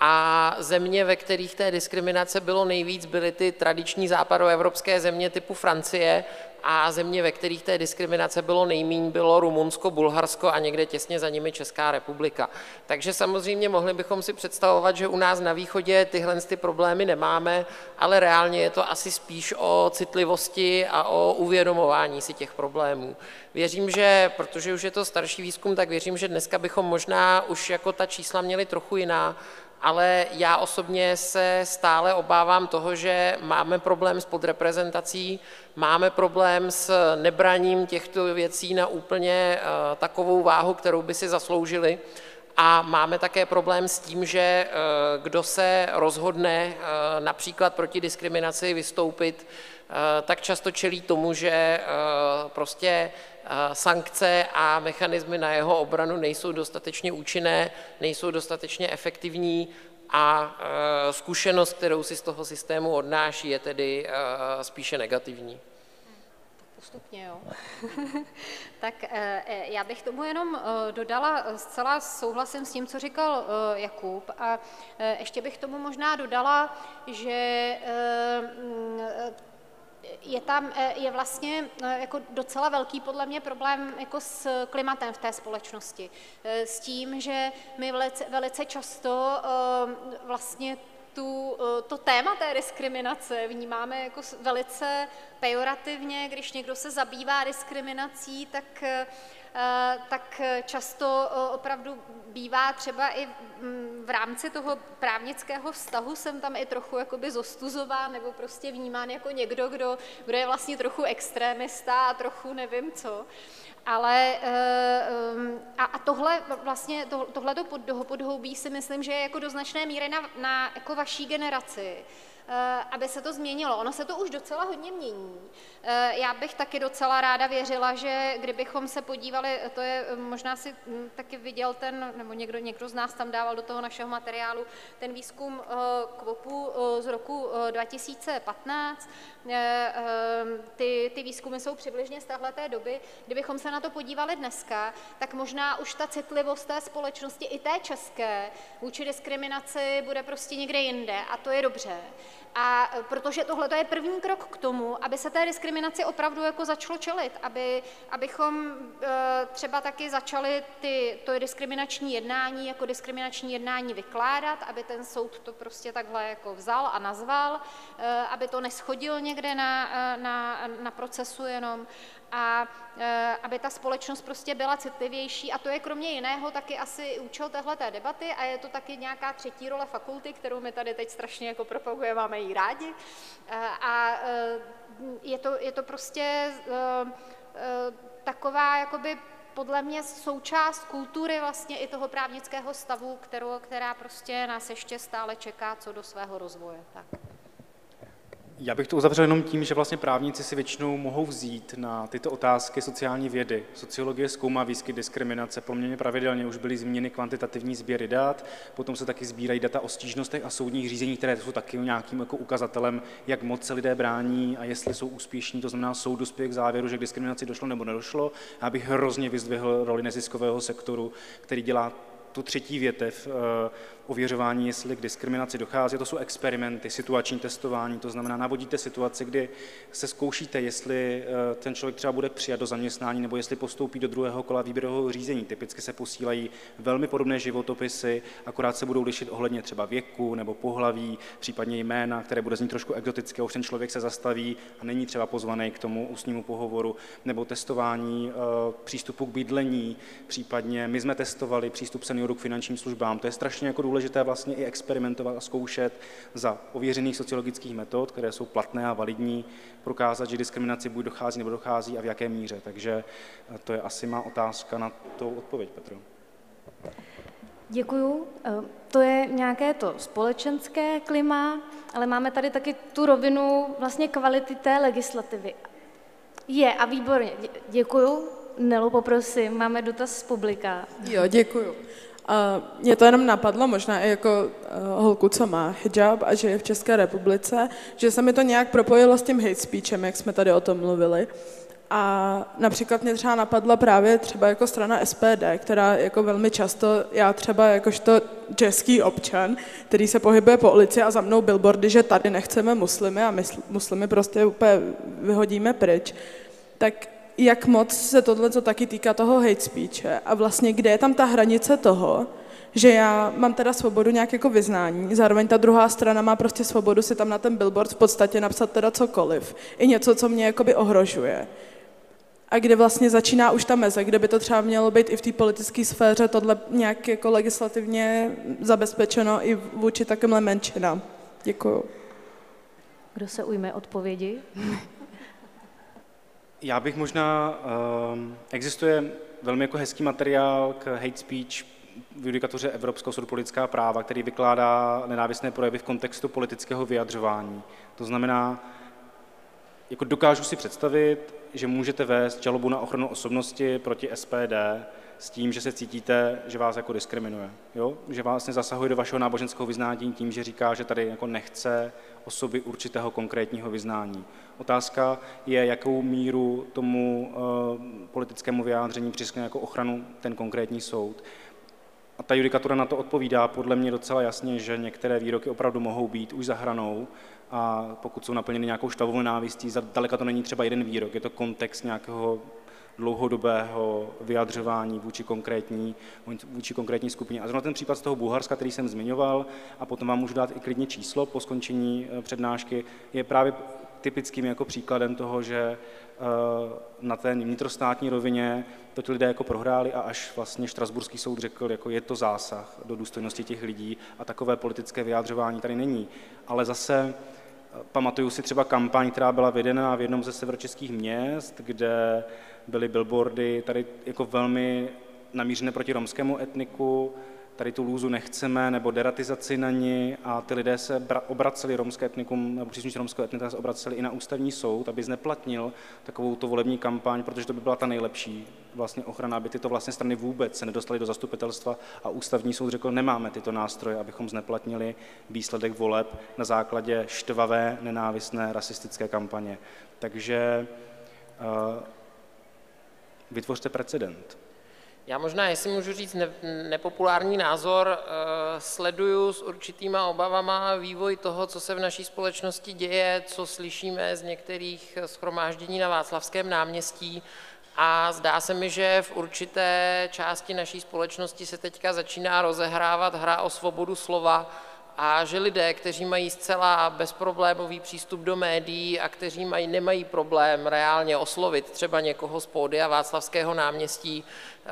A země, ve kterých té diskriminace bylo nejvíc, byly ty tradiční západoevropské země typu Francie, a země, ve kterých té diskriminace bylo nejméně, bylo Rumunsko, Bulharsko a někde těsně za nimi Česká republika. Takže samozřejmě mohli bychom si představovat, že u nás na východě tyhle ty problémy nemáme, ale reálně je to asi spíš o citlivosti a o uvědomování si těch problémů. Věřím, že, protože už je to starší výzkum, tak věřím, že dneska bychom možná už jako ta čísla měli trochu jiná, ale já osobně se stále obávám toho, že máme problém s podreprezentací, máme problém s nebraním těchto věcí na úplně takovou váhu, kterou by si zasloužili, a máme také problém s tím, že kdo se rozhodne například proti diskriminaci vystoupit, tak často čelí tomu, že prostě sankce a mechanismy na jeho obranu nejsou dostatečně účinné, nejsou dostatečně efektivní, a zkušenost, kterou si z toho systému odnáší, je tedy spíše negativní. Postupně, jo. Tak já bych tomu jenom dodala, zcela souhlasím s tím, co říkal Jakub, a ještě bych tomu možná dodala, že je tam je vlastně jako docela velký podle mě problém jako s klimatem v té společnosti. S tím, že my velice často vlastně tu, to téma té diskriminace vnímáme jako velice pejorativně, když někdo se zabývá diskriminací, tak tak často opravdu bývá třeba i v rámci toho právnického vztahu jsem tam i trochu jakoby zostuzován nebo prostě vnímán jako někdo, kdo, kdo je vlastně trochu extrémista a trochu nevím co. Ale a, a tohle vlastně, to, tohleto podhoubí si myslím, že je jako do značné míry na, na jako vaší generaci, aby se to změnilo. Ono se to už docela hodně mění. Já bych taky docela ráda věřila, že kdybychom se podívali, to je možná si taky viděl ten, nebo někdo, někdo z nás tam dával do toho našeho materiálu, ten výzkum Kvopu z roku dva tisíce patnáct. Ty, ty výzkumy jsou přibližně z téhleté doby. Kdybychom se na to podívali dneska, tak možná už ta citlivost té společnosti, i té české, vůči diskriminaci bude prostě někde jinde, a to je dobře. A protože tohle je první krok k tomu, aby se té diskriminaci opravdu jako začalo čelit, aby, abychom třeba taky začali ty, to diskriminační jednání jako diskriminační jednání vykládat, aby ten soud to prostě takhle jako vzal a nazval, aby to neschodil někde na, na, na procesu jenom, a aby ta společnost prostě byla citlivější. A to je kromě jiného taky asi účel téhleté debaty a je to taky nějaká třetí role fakulty, kterou my tady teď strašně jako propagujeme, máme ji rádi. A je to, je to prostě taková jakoby podle mě součást kultury vlastně i toho právnického stavu, kterou, která prostě nás ještě stále čeká co do svého rozvoje. Tak. Já bych to uzavřel jenom tím, že vlastně právníci si většinou mohou vzít na tyto otázky sociální vědy. Sociologie zkoumá výskyt diskriminace poměrně pravidelně, už byly zmíněny kvantitativní sběry dat, potom se taky sbírají data o stížnostech a soudních řízení, které jsou taky nějakým jako ukazatelem, jak moc se lidé brání a jestli jsou úspěšní, to znamená soud dospěje k závěru, že k diskriminaci došlo nebo nedošlo. Já bych hrozně vyzdvihl roli neziskového sektoru, který dělá tu třetí větev ověřování, jestli k diskriminaci dochází. To jsou experimenty, situační testování, to znamená navodíte situaci, kdy se zkoušíte, jestli ten člověk třeba bude přijat do zaměstnání nebo jestli postoupí do druhého kola výběrového řízení. Typicky se posílají velmi podobné životopisy, akorát se budou lišit ohledně třeba věku nebo pohlaví, případně jména, které bude znít trošku exotické, už ten člověk se zastaví a není třeba pozvaný k tomu ústnímu pohovoru, nebo testování přístupu k bydlení, případně my jsme testovali přístup seniorů k finančním službám. To je strašně jako důležité vlastně i experimentovat a zkoušet za ověřených sociologických metod, které jsou platné a validní, prokázat, že diskriminaci buď dochází nebo dochází a v jaké míře. Takže to je asi má otázka na tu odpověď, Petro. Děkuju. To je nějaké to společenské klima, ale máme tady taky tu rovinu vlastně kvality té legislativy. Je a výborně. Děkuju. Nelo, poprosím, máme dotaz z publika. Jo, děkuju. Uh, mě to jenom napadlo, možná i jako uh, holku, co má hijab a že je v České republice, že se mi to nějak propojilo s tím hate speechem, jak jsme tady o tom mluvili. A například mě třeba napadla právě třeba jako strana S P D, která jako velmi často, já třeba jakožto český občan, který se pohybuje po ulici a za mnou billboardy, že tady nechceme muslimy a muslimy prostě úplně vyhodíme pryč, tak jak moc se tohle co taky týká toho hate speeche a vlastně kde je tam ta hranice toho, že já mám teda svobodu nějak jako vyznání, zároveň ta druhá strana má prostě svobodu si tam na ten billboard v podstatě napsat teda cokoliv, i něco, co mě jakoby ohrožuje. A kde vlastně začíná už ta meze, kde by to třeba mělo být i v té politické sféře tohle nějak jako legislativně zabezpečeno i vůči takovémhle menšinám. Děkuju. Kdo se ujme odpovědi? Já bych možná, um, existuje velmi jako hezký materiál k hate speech v judikatuře Evropského soudu pro lidská práva, který vykládá nenávistné projevy v kontextu politického vyjadřování. To znamená, jako dokážu si představit, že můžete vést žalobu na ochranu osobnosti proti S P D s tím, že se cítíte, že vás jako diskriminuje, jo? Že vás nezasahuje do vašeho náboženského vyznání tím, že říká, že tady jako nechce osoby určitého konkrétního vyznání. Otázka je, jakou míru tomu uh, politickému vyjádření přiskne jako ochranu ten konkrétní soud. A ta judikatura na to odpovídá podle mě docela jasně, že některé výroky opravdu mohou být už za hranou, a pokud jsou naplněny nějakou štavovou nenávistí, zdaleka to není třeba jeden výrok, je to kontext nějakého dlouhodobého vyjadřování vůči konkrétní, vůči konkrétní skupině. A zrovna ten případ z toho Bulharska, který jsem zmiňoval, a potom vám můžu dát i klidně číslo po skončení přednášky, je právě typickým jako příkladem toho, že na té vnitrostátní rovině to ti lidé jako prohráli a až vlastně štrasburský soud řekl, jako je to zásah do důstojnosti těch lidí a takové politické vyjádřování tady není. Ale zase pamatuju si třeba kampaň, která byla vedena v jednom ze severočeských měst, kde byly billboardy tady jako velmi namířené proti romskému etniku, tady tu lůzu nechceme, nebo deratizaci na ní, a ty lidé se obraceli romské etnikum, nebo příslušníci romského etnika se obraceli i na ústavní soud, aby zneplatnil takovou tu volební kampaň, protože to by byla ta nejlepší vlastně ochrana, aby tyto vlastně strany vůbec se nedostaly do zastupitelstva, a ústavní soud řekl, nemáme tyto nástroje, abychom zneplatnili výsledek voleb na základě štvavé, nenávistné, rasistické kampaně. Takže uh, vytvořte precedent. Já možná, jestli můžu říct ne, nepopulární názor, eh, sleduju s určitýma obavama vývoj toho, co se v naší společnosti děje, co slyšíme z některých shromáždění na Václavském náměstí, a zdá se mi, že v určité části naší společnosti se teďka začíná rozehrávat hra o svobodu slova, a že lidé, kteří mají zcela bezproblémový přístup do médií a kteří mají, nemají problém reálně oslovit třeba někoho z pódia Václavského náměstí,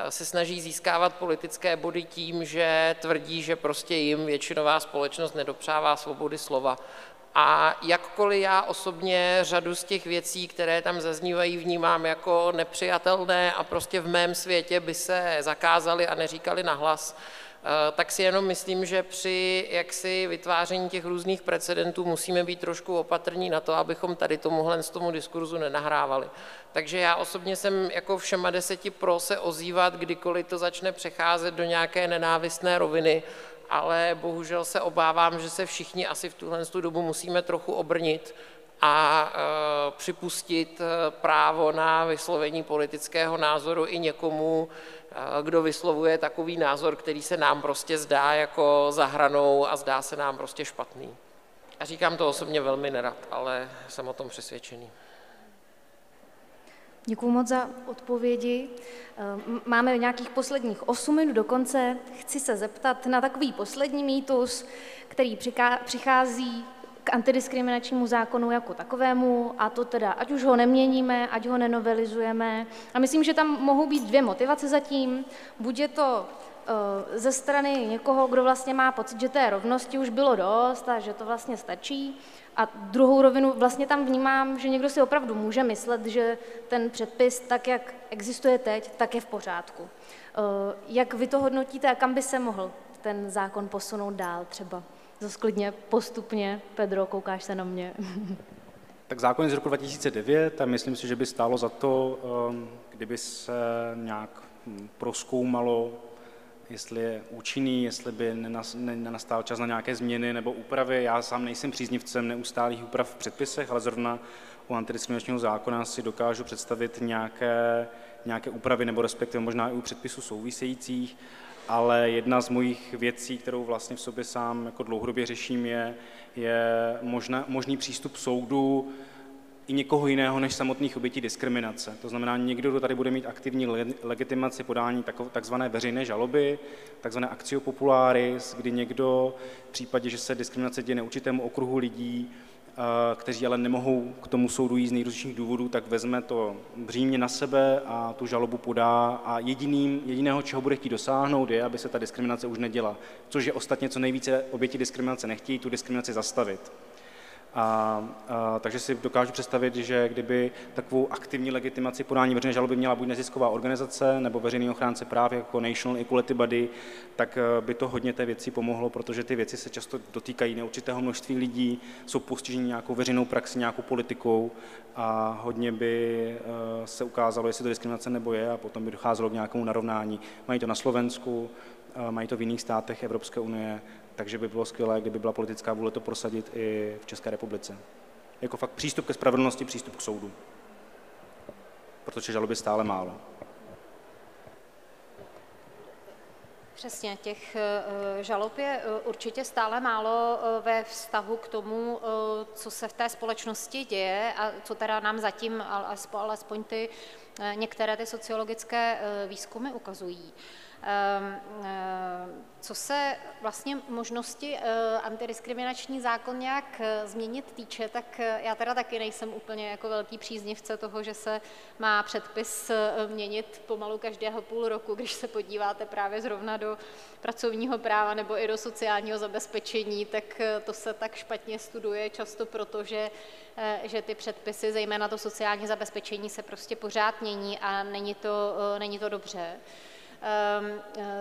se snaží získávat politické body tím, že tvrdí, že prostě jim většinová společnost nedopřává svobody slova. A jakkoliv já osobně řadu z těch věcí, které tam zaznívají, vnímám jako nepřijatelné a prostě v mém světě by se zakázaly a neříkaly nahlas, tak si jenom myslím, že při jaksi vytváření těch různých precedentů musíme být trošku opatrní na to, abychom tady tomuhle z tomu diskurzu nenahrávali. Takže já osobně jsem jako všema deseti pro se ozývat, kdykoliv to začne přecházet do nějaké nenávistné roviny, ale bohužel se obávám, že se všichni asi v tuhle dobu musíme trochu obrnit a e, připustit právo na vyslovení politického názoru i někomu, kdo vyslovuje takový názor, který se nám prostě zdá jako za hranou a zdá se nám prostě špatný. A říkám to osobně velmi nerad, ale jsem o tom přesvědčený. Děkuji moc za odpovědi. Máme nějakých posledních osm minut do konce. Chci se zeptat na takový poslední mýtus, který přichází k antidiskriminačnímu zákonu jako takovému, a to teda, ať už ho neměníme, ať ho nenovelizujeme. A myslím, že tam mohou být dvě motivace zatím. Buď je to uh, ze strany někoho, kdo vlastně má pocit, že té rovnosti už bylo dost a že to vlastně stačí. A druhou rovinu vlastně tam vnímám, že někdo si opravdu může myslet, že ten předpis, tak jak existuje teď, tak je v pořádku. Uh, jak vy to hodnotíte a kam by se mohl ten zákon posunout dál třeba? Zasklidně, postupně, Pedro, koukáš se na mě. Tak zákon je z roku dva tisíce devět a myslím si, že by stálo za to, kdyby se nějak prozkoumalo, jestli je účinný, jestli by nenastal čas na nějaké změny nebo úpravy. Já sám nejsem příznivcem neustálých úprav v předpisech, ale zrovna u antidiskriminačního zákona si dokážu představit nějaké, nějaké úpravy nebo respektive možná i u předpisů souvisejících, ale jedna z mojich věcí, kterou vlastně v sobě sám jako dlouhodobě řeším, je, je možná, možný přístup soudu i někoho jiného než samotných obětí diskriminace. To znamená, někdo, kdo tady bude mít aktivní legitimaci podání takzvané veřejné žaloby, takzvané actio popularis, kdy někdo v případě, že se diskriminace děje na určitému okruhu lidí, kteří ale nemohou k tomu soudu jít z nejrůznějších důvodů, tak vezme to břímě na sebe a tu žalobu podá a jediným, jediného, čeho bude chtít dosáhnout, je, aby se ta diskriminace už neděla, což je ostatně co nejvíce oběti diskriminace nechtějí, tu diskriminaci zastavit. A, a, takže si dokážu představit, že kdyby takovou aktivní legitimaci podání veřejné žaloby měla buď nezisková organizace nebo veřejný ochránce práv jako National Equality Body, tak by to hodně té věci pomohlo, protože ty věci se často dotýkají neurčitého množství lidí, jsou postiženi nějakou veřejnou praxi, nějakou politikou a hodně by se ukázalo, jestli to diskriminace nebo je a potom by docházelo k nějakému narovnání. Mají to na Slovensku, mají to v jiných státech Evropské unie, takže by bylo skvělé, kdyby byla politická vůle to prosadit i v České republice. Jako fakt přístup ke spravedlnosti, přístup k soudu. Protože žaloby stále málo. Přesně, těch žalob je určitě stále málo ve vztahu k tomu, co se v té společnosti děje a co teda nám zatím alespoň ty některé ty sociologické výzkumy ukazují. Co se vlastně možnosti antidiskriminační zákon nějak změnit týče, tak já teda taky nejsem úplně jako velký příznivce toho, že se má předpis měnit pomalu každého půl roku, když se podíváte právě zrovna do pracovního práva nebo i do sociálního zabezpečení, tak to se tak špatně studuje často proto, že, že ty předpisy, zejména to sociální zabezpečení, se prostě pořád mění a není to, není to dobře.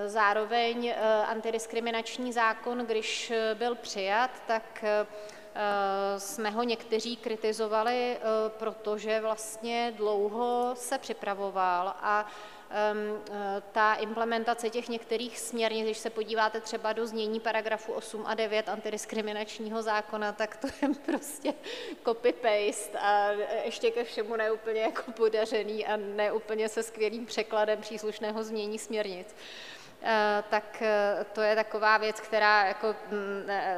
Zároveň antidiskriminační zákon, když byl přijat, tak jsme ho někteří kritizovali, protože vlastně dlouho se připravoval a ta implementace těch některých směrnic, když se podíváte třeba do znění paragrafu osm a devět antidiskriminačního zákona, tak to je prostě copy-paste a ještě ke všemu neúplně jako podařený a neúplně se skvělým překladem příslušného znění směrnic. Tak to je taková věc, která jako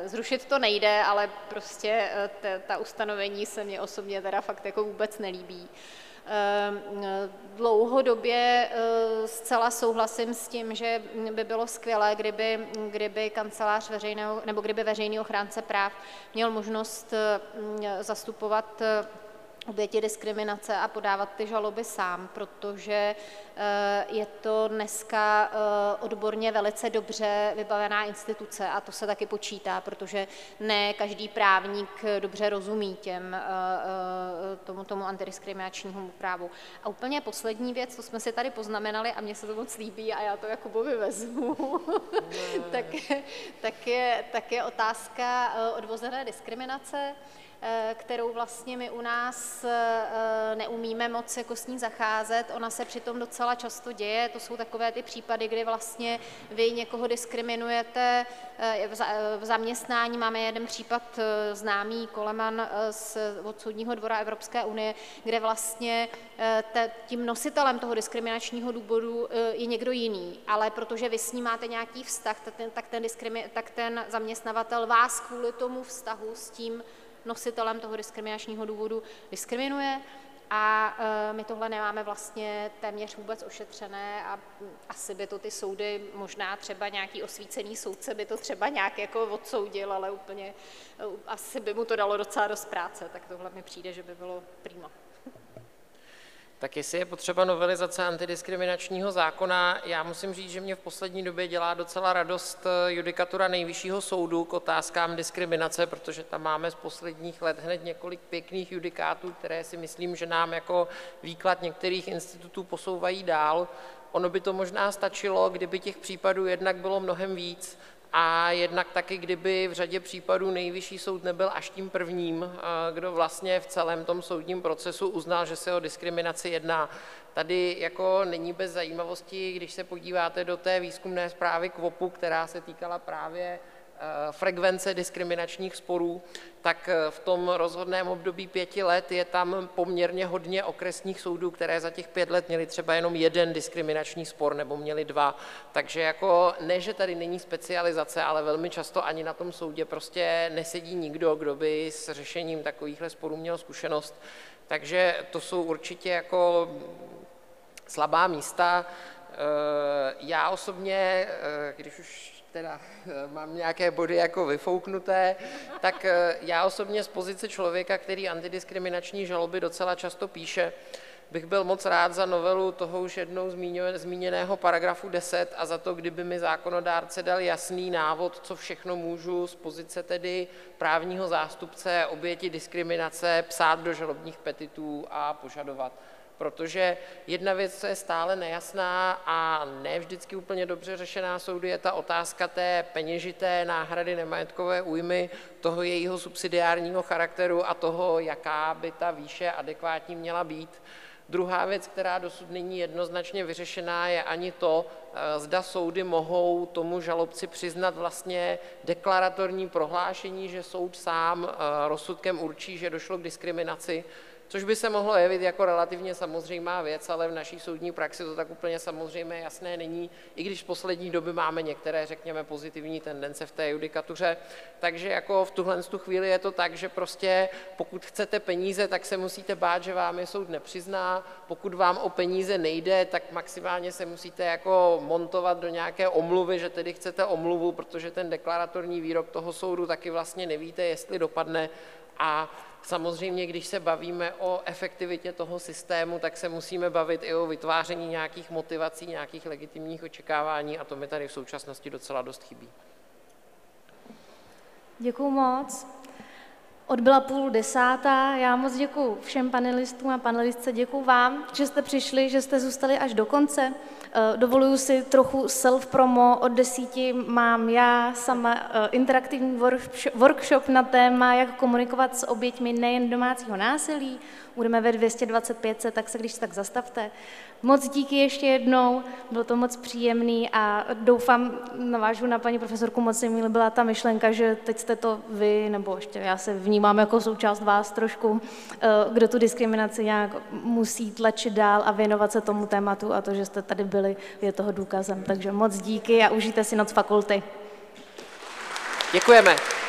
zrušit to nejde, ale prostě ta ustanovení se mně osobně teda fakt jako vůbec nelíbí. Dlouhodobě zcela souhlasím s tím, že by bylo skvělé, kdyby, kdyby kancelář veřejného, nebo kdyby veřejný ochránce práv měl možnost zastupovat oběti diskriminace a podávat ty žaloby sám, protože je to dneska odborně velice dobře vybavená instituce a to se taky počítá, protože ne každý právník dobře rozumí těm tomu, tomu antidiskriminačnímu právu. A úplně poslední věc, co jsme si tady poznamenali a mně se to moc líbí a já to Jakubovi vezmu, tak, tak, je, tak je otázka odvozené diskriminace, kterou vlastně my u nás neumíme moc jako s ní zacházet. Ona se přitom docela často děje. To jsou takové ty případy, kdy vlastně vy někoho diskriminujete v zaměstnání. Máme jeden případ známý, Coleman z Soudního dvora Evropské unie, kde vlastně tím nositelem toho diskriminačního důvodu je někdo jiný, ale protože vy s ním máte nějaký vztah, tak ten, tak ten, tak ten zaměstnavatel vás kvůli tomu vztahu s tím nositelem toho diskriminačního důvodu diskriminuje a my tohle nemáme vlastně téměř vůbec ošetřené a asi by to ty soudy, možná třeba nějaký osvícený soudce by to třeba nějak jako odsoudil, ale úplně asi by mu to dalo docela dost práce, tak tohle mi přijde, že by bylo prima. Tak jestli je potřeba novelizace antidiskriminačního zákona, já musím říct, že mě v poslední době dělá docela radost judikatura Nejvyššího soudu k otázkám diskriminace, protože tam máme z posledních let hned několik pěkných judikátů, které si myslím, že nám jako výklad některých institutů posouvají dál. Ono by to možná stačilo, kdyby těch případů jednak bylo mnohem víc, a jednak taky, kdyby v řadě případů nejvyšší soud nebyl až tím prvním, kdo vlastně v celém tom soudním procesu uznal, že se o diskriminaci jedná. Tady jako není bez zajímavosti, když se podíváte do té výzkumné zprávy Kvopu, která se týkala právě frekvence diskriminačních sporů, tak v tom rozhodném období pěti let je tam poměrně hodně okresních soudů, které za těch pět let měly třeba jenom jeden diskriminační spor nebo měly dva. Takže jako ne, že tady není specializace, ale velmi často ani na tom soudě prostě nesedí nikdo, kdo by s řešením takovýchhle sporů měl zkušenost. Takže to jsou určitě jako slabá místa. Já osobně, když už teda mám nějaké body jako vyfouknuté, tak já osobně z pozice člověka, který antidiskriminační žaloby docela často píše, bych byl moc rád za novelu toho už jednou zmíněného paragrafu deset a za to, kdyby mi zákonodárce dal jasný návod, co všechno můžu z pozice tedy právního zástupce oběti diskriminace psát do žalobních petitů a požadovat. Protože jedna věc, co je stále nejasná a ne vždycky úplně dobře řešená soudy, je ta otázka té peněžité náhrady nemajetkové újmy, toho jejího subsidiárního charakteru a toho, jaká by ta výše adekvátní měla být. Druhá věc, která dosud není jednoznačně vyřešená, je ani to, zda soudy mohou tomu žalobci přiznat vlastně deklaratorní prohlášení, že soud sám rozsudkem určí, že došlo k diskriminaci, což by se mohlo jevit jako relativně samozřejmá věc, ale v naší soudní praxi to tak úplně samozřejmě jasné není, i když v poslední době máme některé, řekněme, pozitivní tendence v té judikatuře. Takže jako v tuhle tu chvíli je to tak, že prostě pokud chcete peníze, tak se musíte bát, že vám je soud nepřizná. Pokud vám o peníze nejde, tak maximálně se musíte jako montovat do nějaké omluvy, že tedy chcete omluvu, protože ten deklaratorní výrok toho soudu taky vlastně nevíte, jestli dopadne. A samozřejmě, když se bavíme o efektivitě toho systému, tak se musíme bavit i o vytváření nějakých motivací, nějakých legitimních očekávání a to mi tady v současnosti docela dost chybí. Děkuju moc. Odbyla půl desátá. Já moc děkuju všem panelistům a panelistce. Děkuju vám, že jste přišli, že jste zůstali až do konce. Dovoluju si trochu self-promo. Od desíti mám já sama interaktivní workshop na téma, jak komunikovat s oběťmi nejen domácího násilí. Budeme ve dvě stě dvacet pět, tak se když tak zastavte. Moc díky ještě jednou, bylo to moc příjemný a doufám, navážu na paní profesorku, moc se mi líbila ta myšlenka, že teď jste to vy, nebo ještě já se vnímám jako součást vás trošku, kdo tu diskriminaci nějak musí tlačit dál a věnovat se tomu tématu a to, že jste tady byli, je toho důkazem. Takže moc díky a užijte si Noc fakulty. Děkujeme.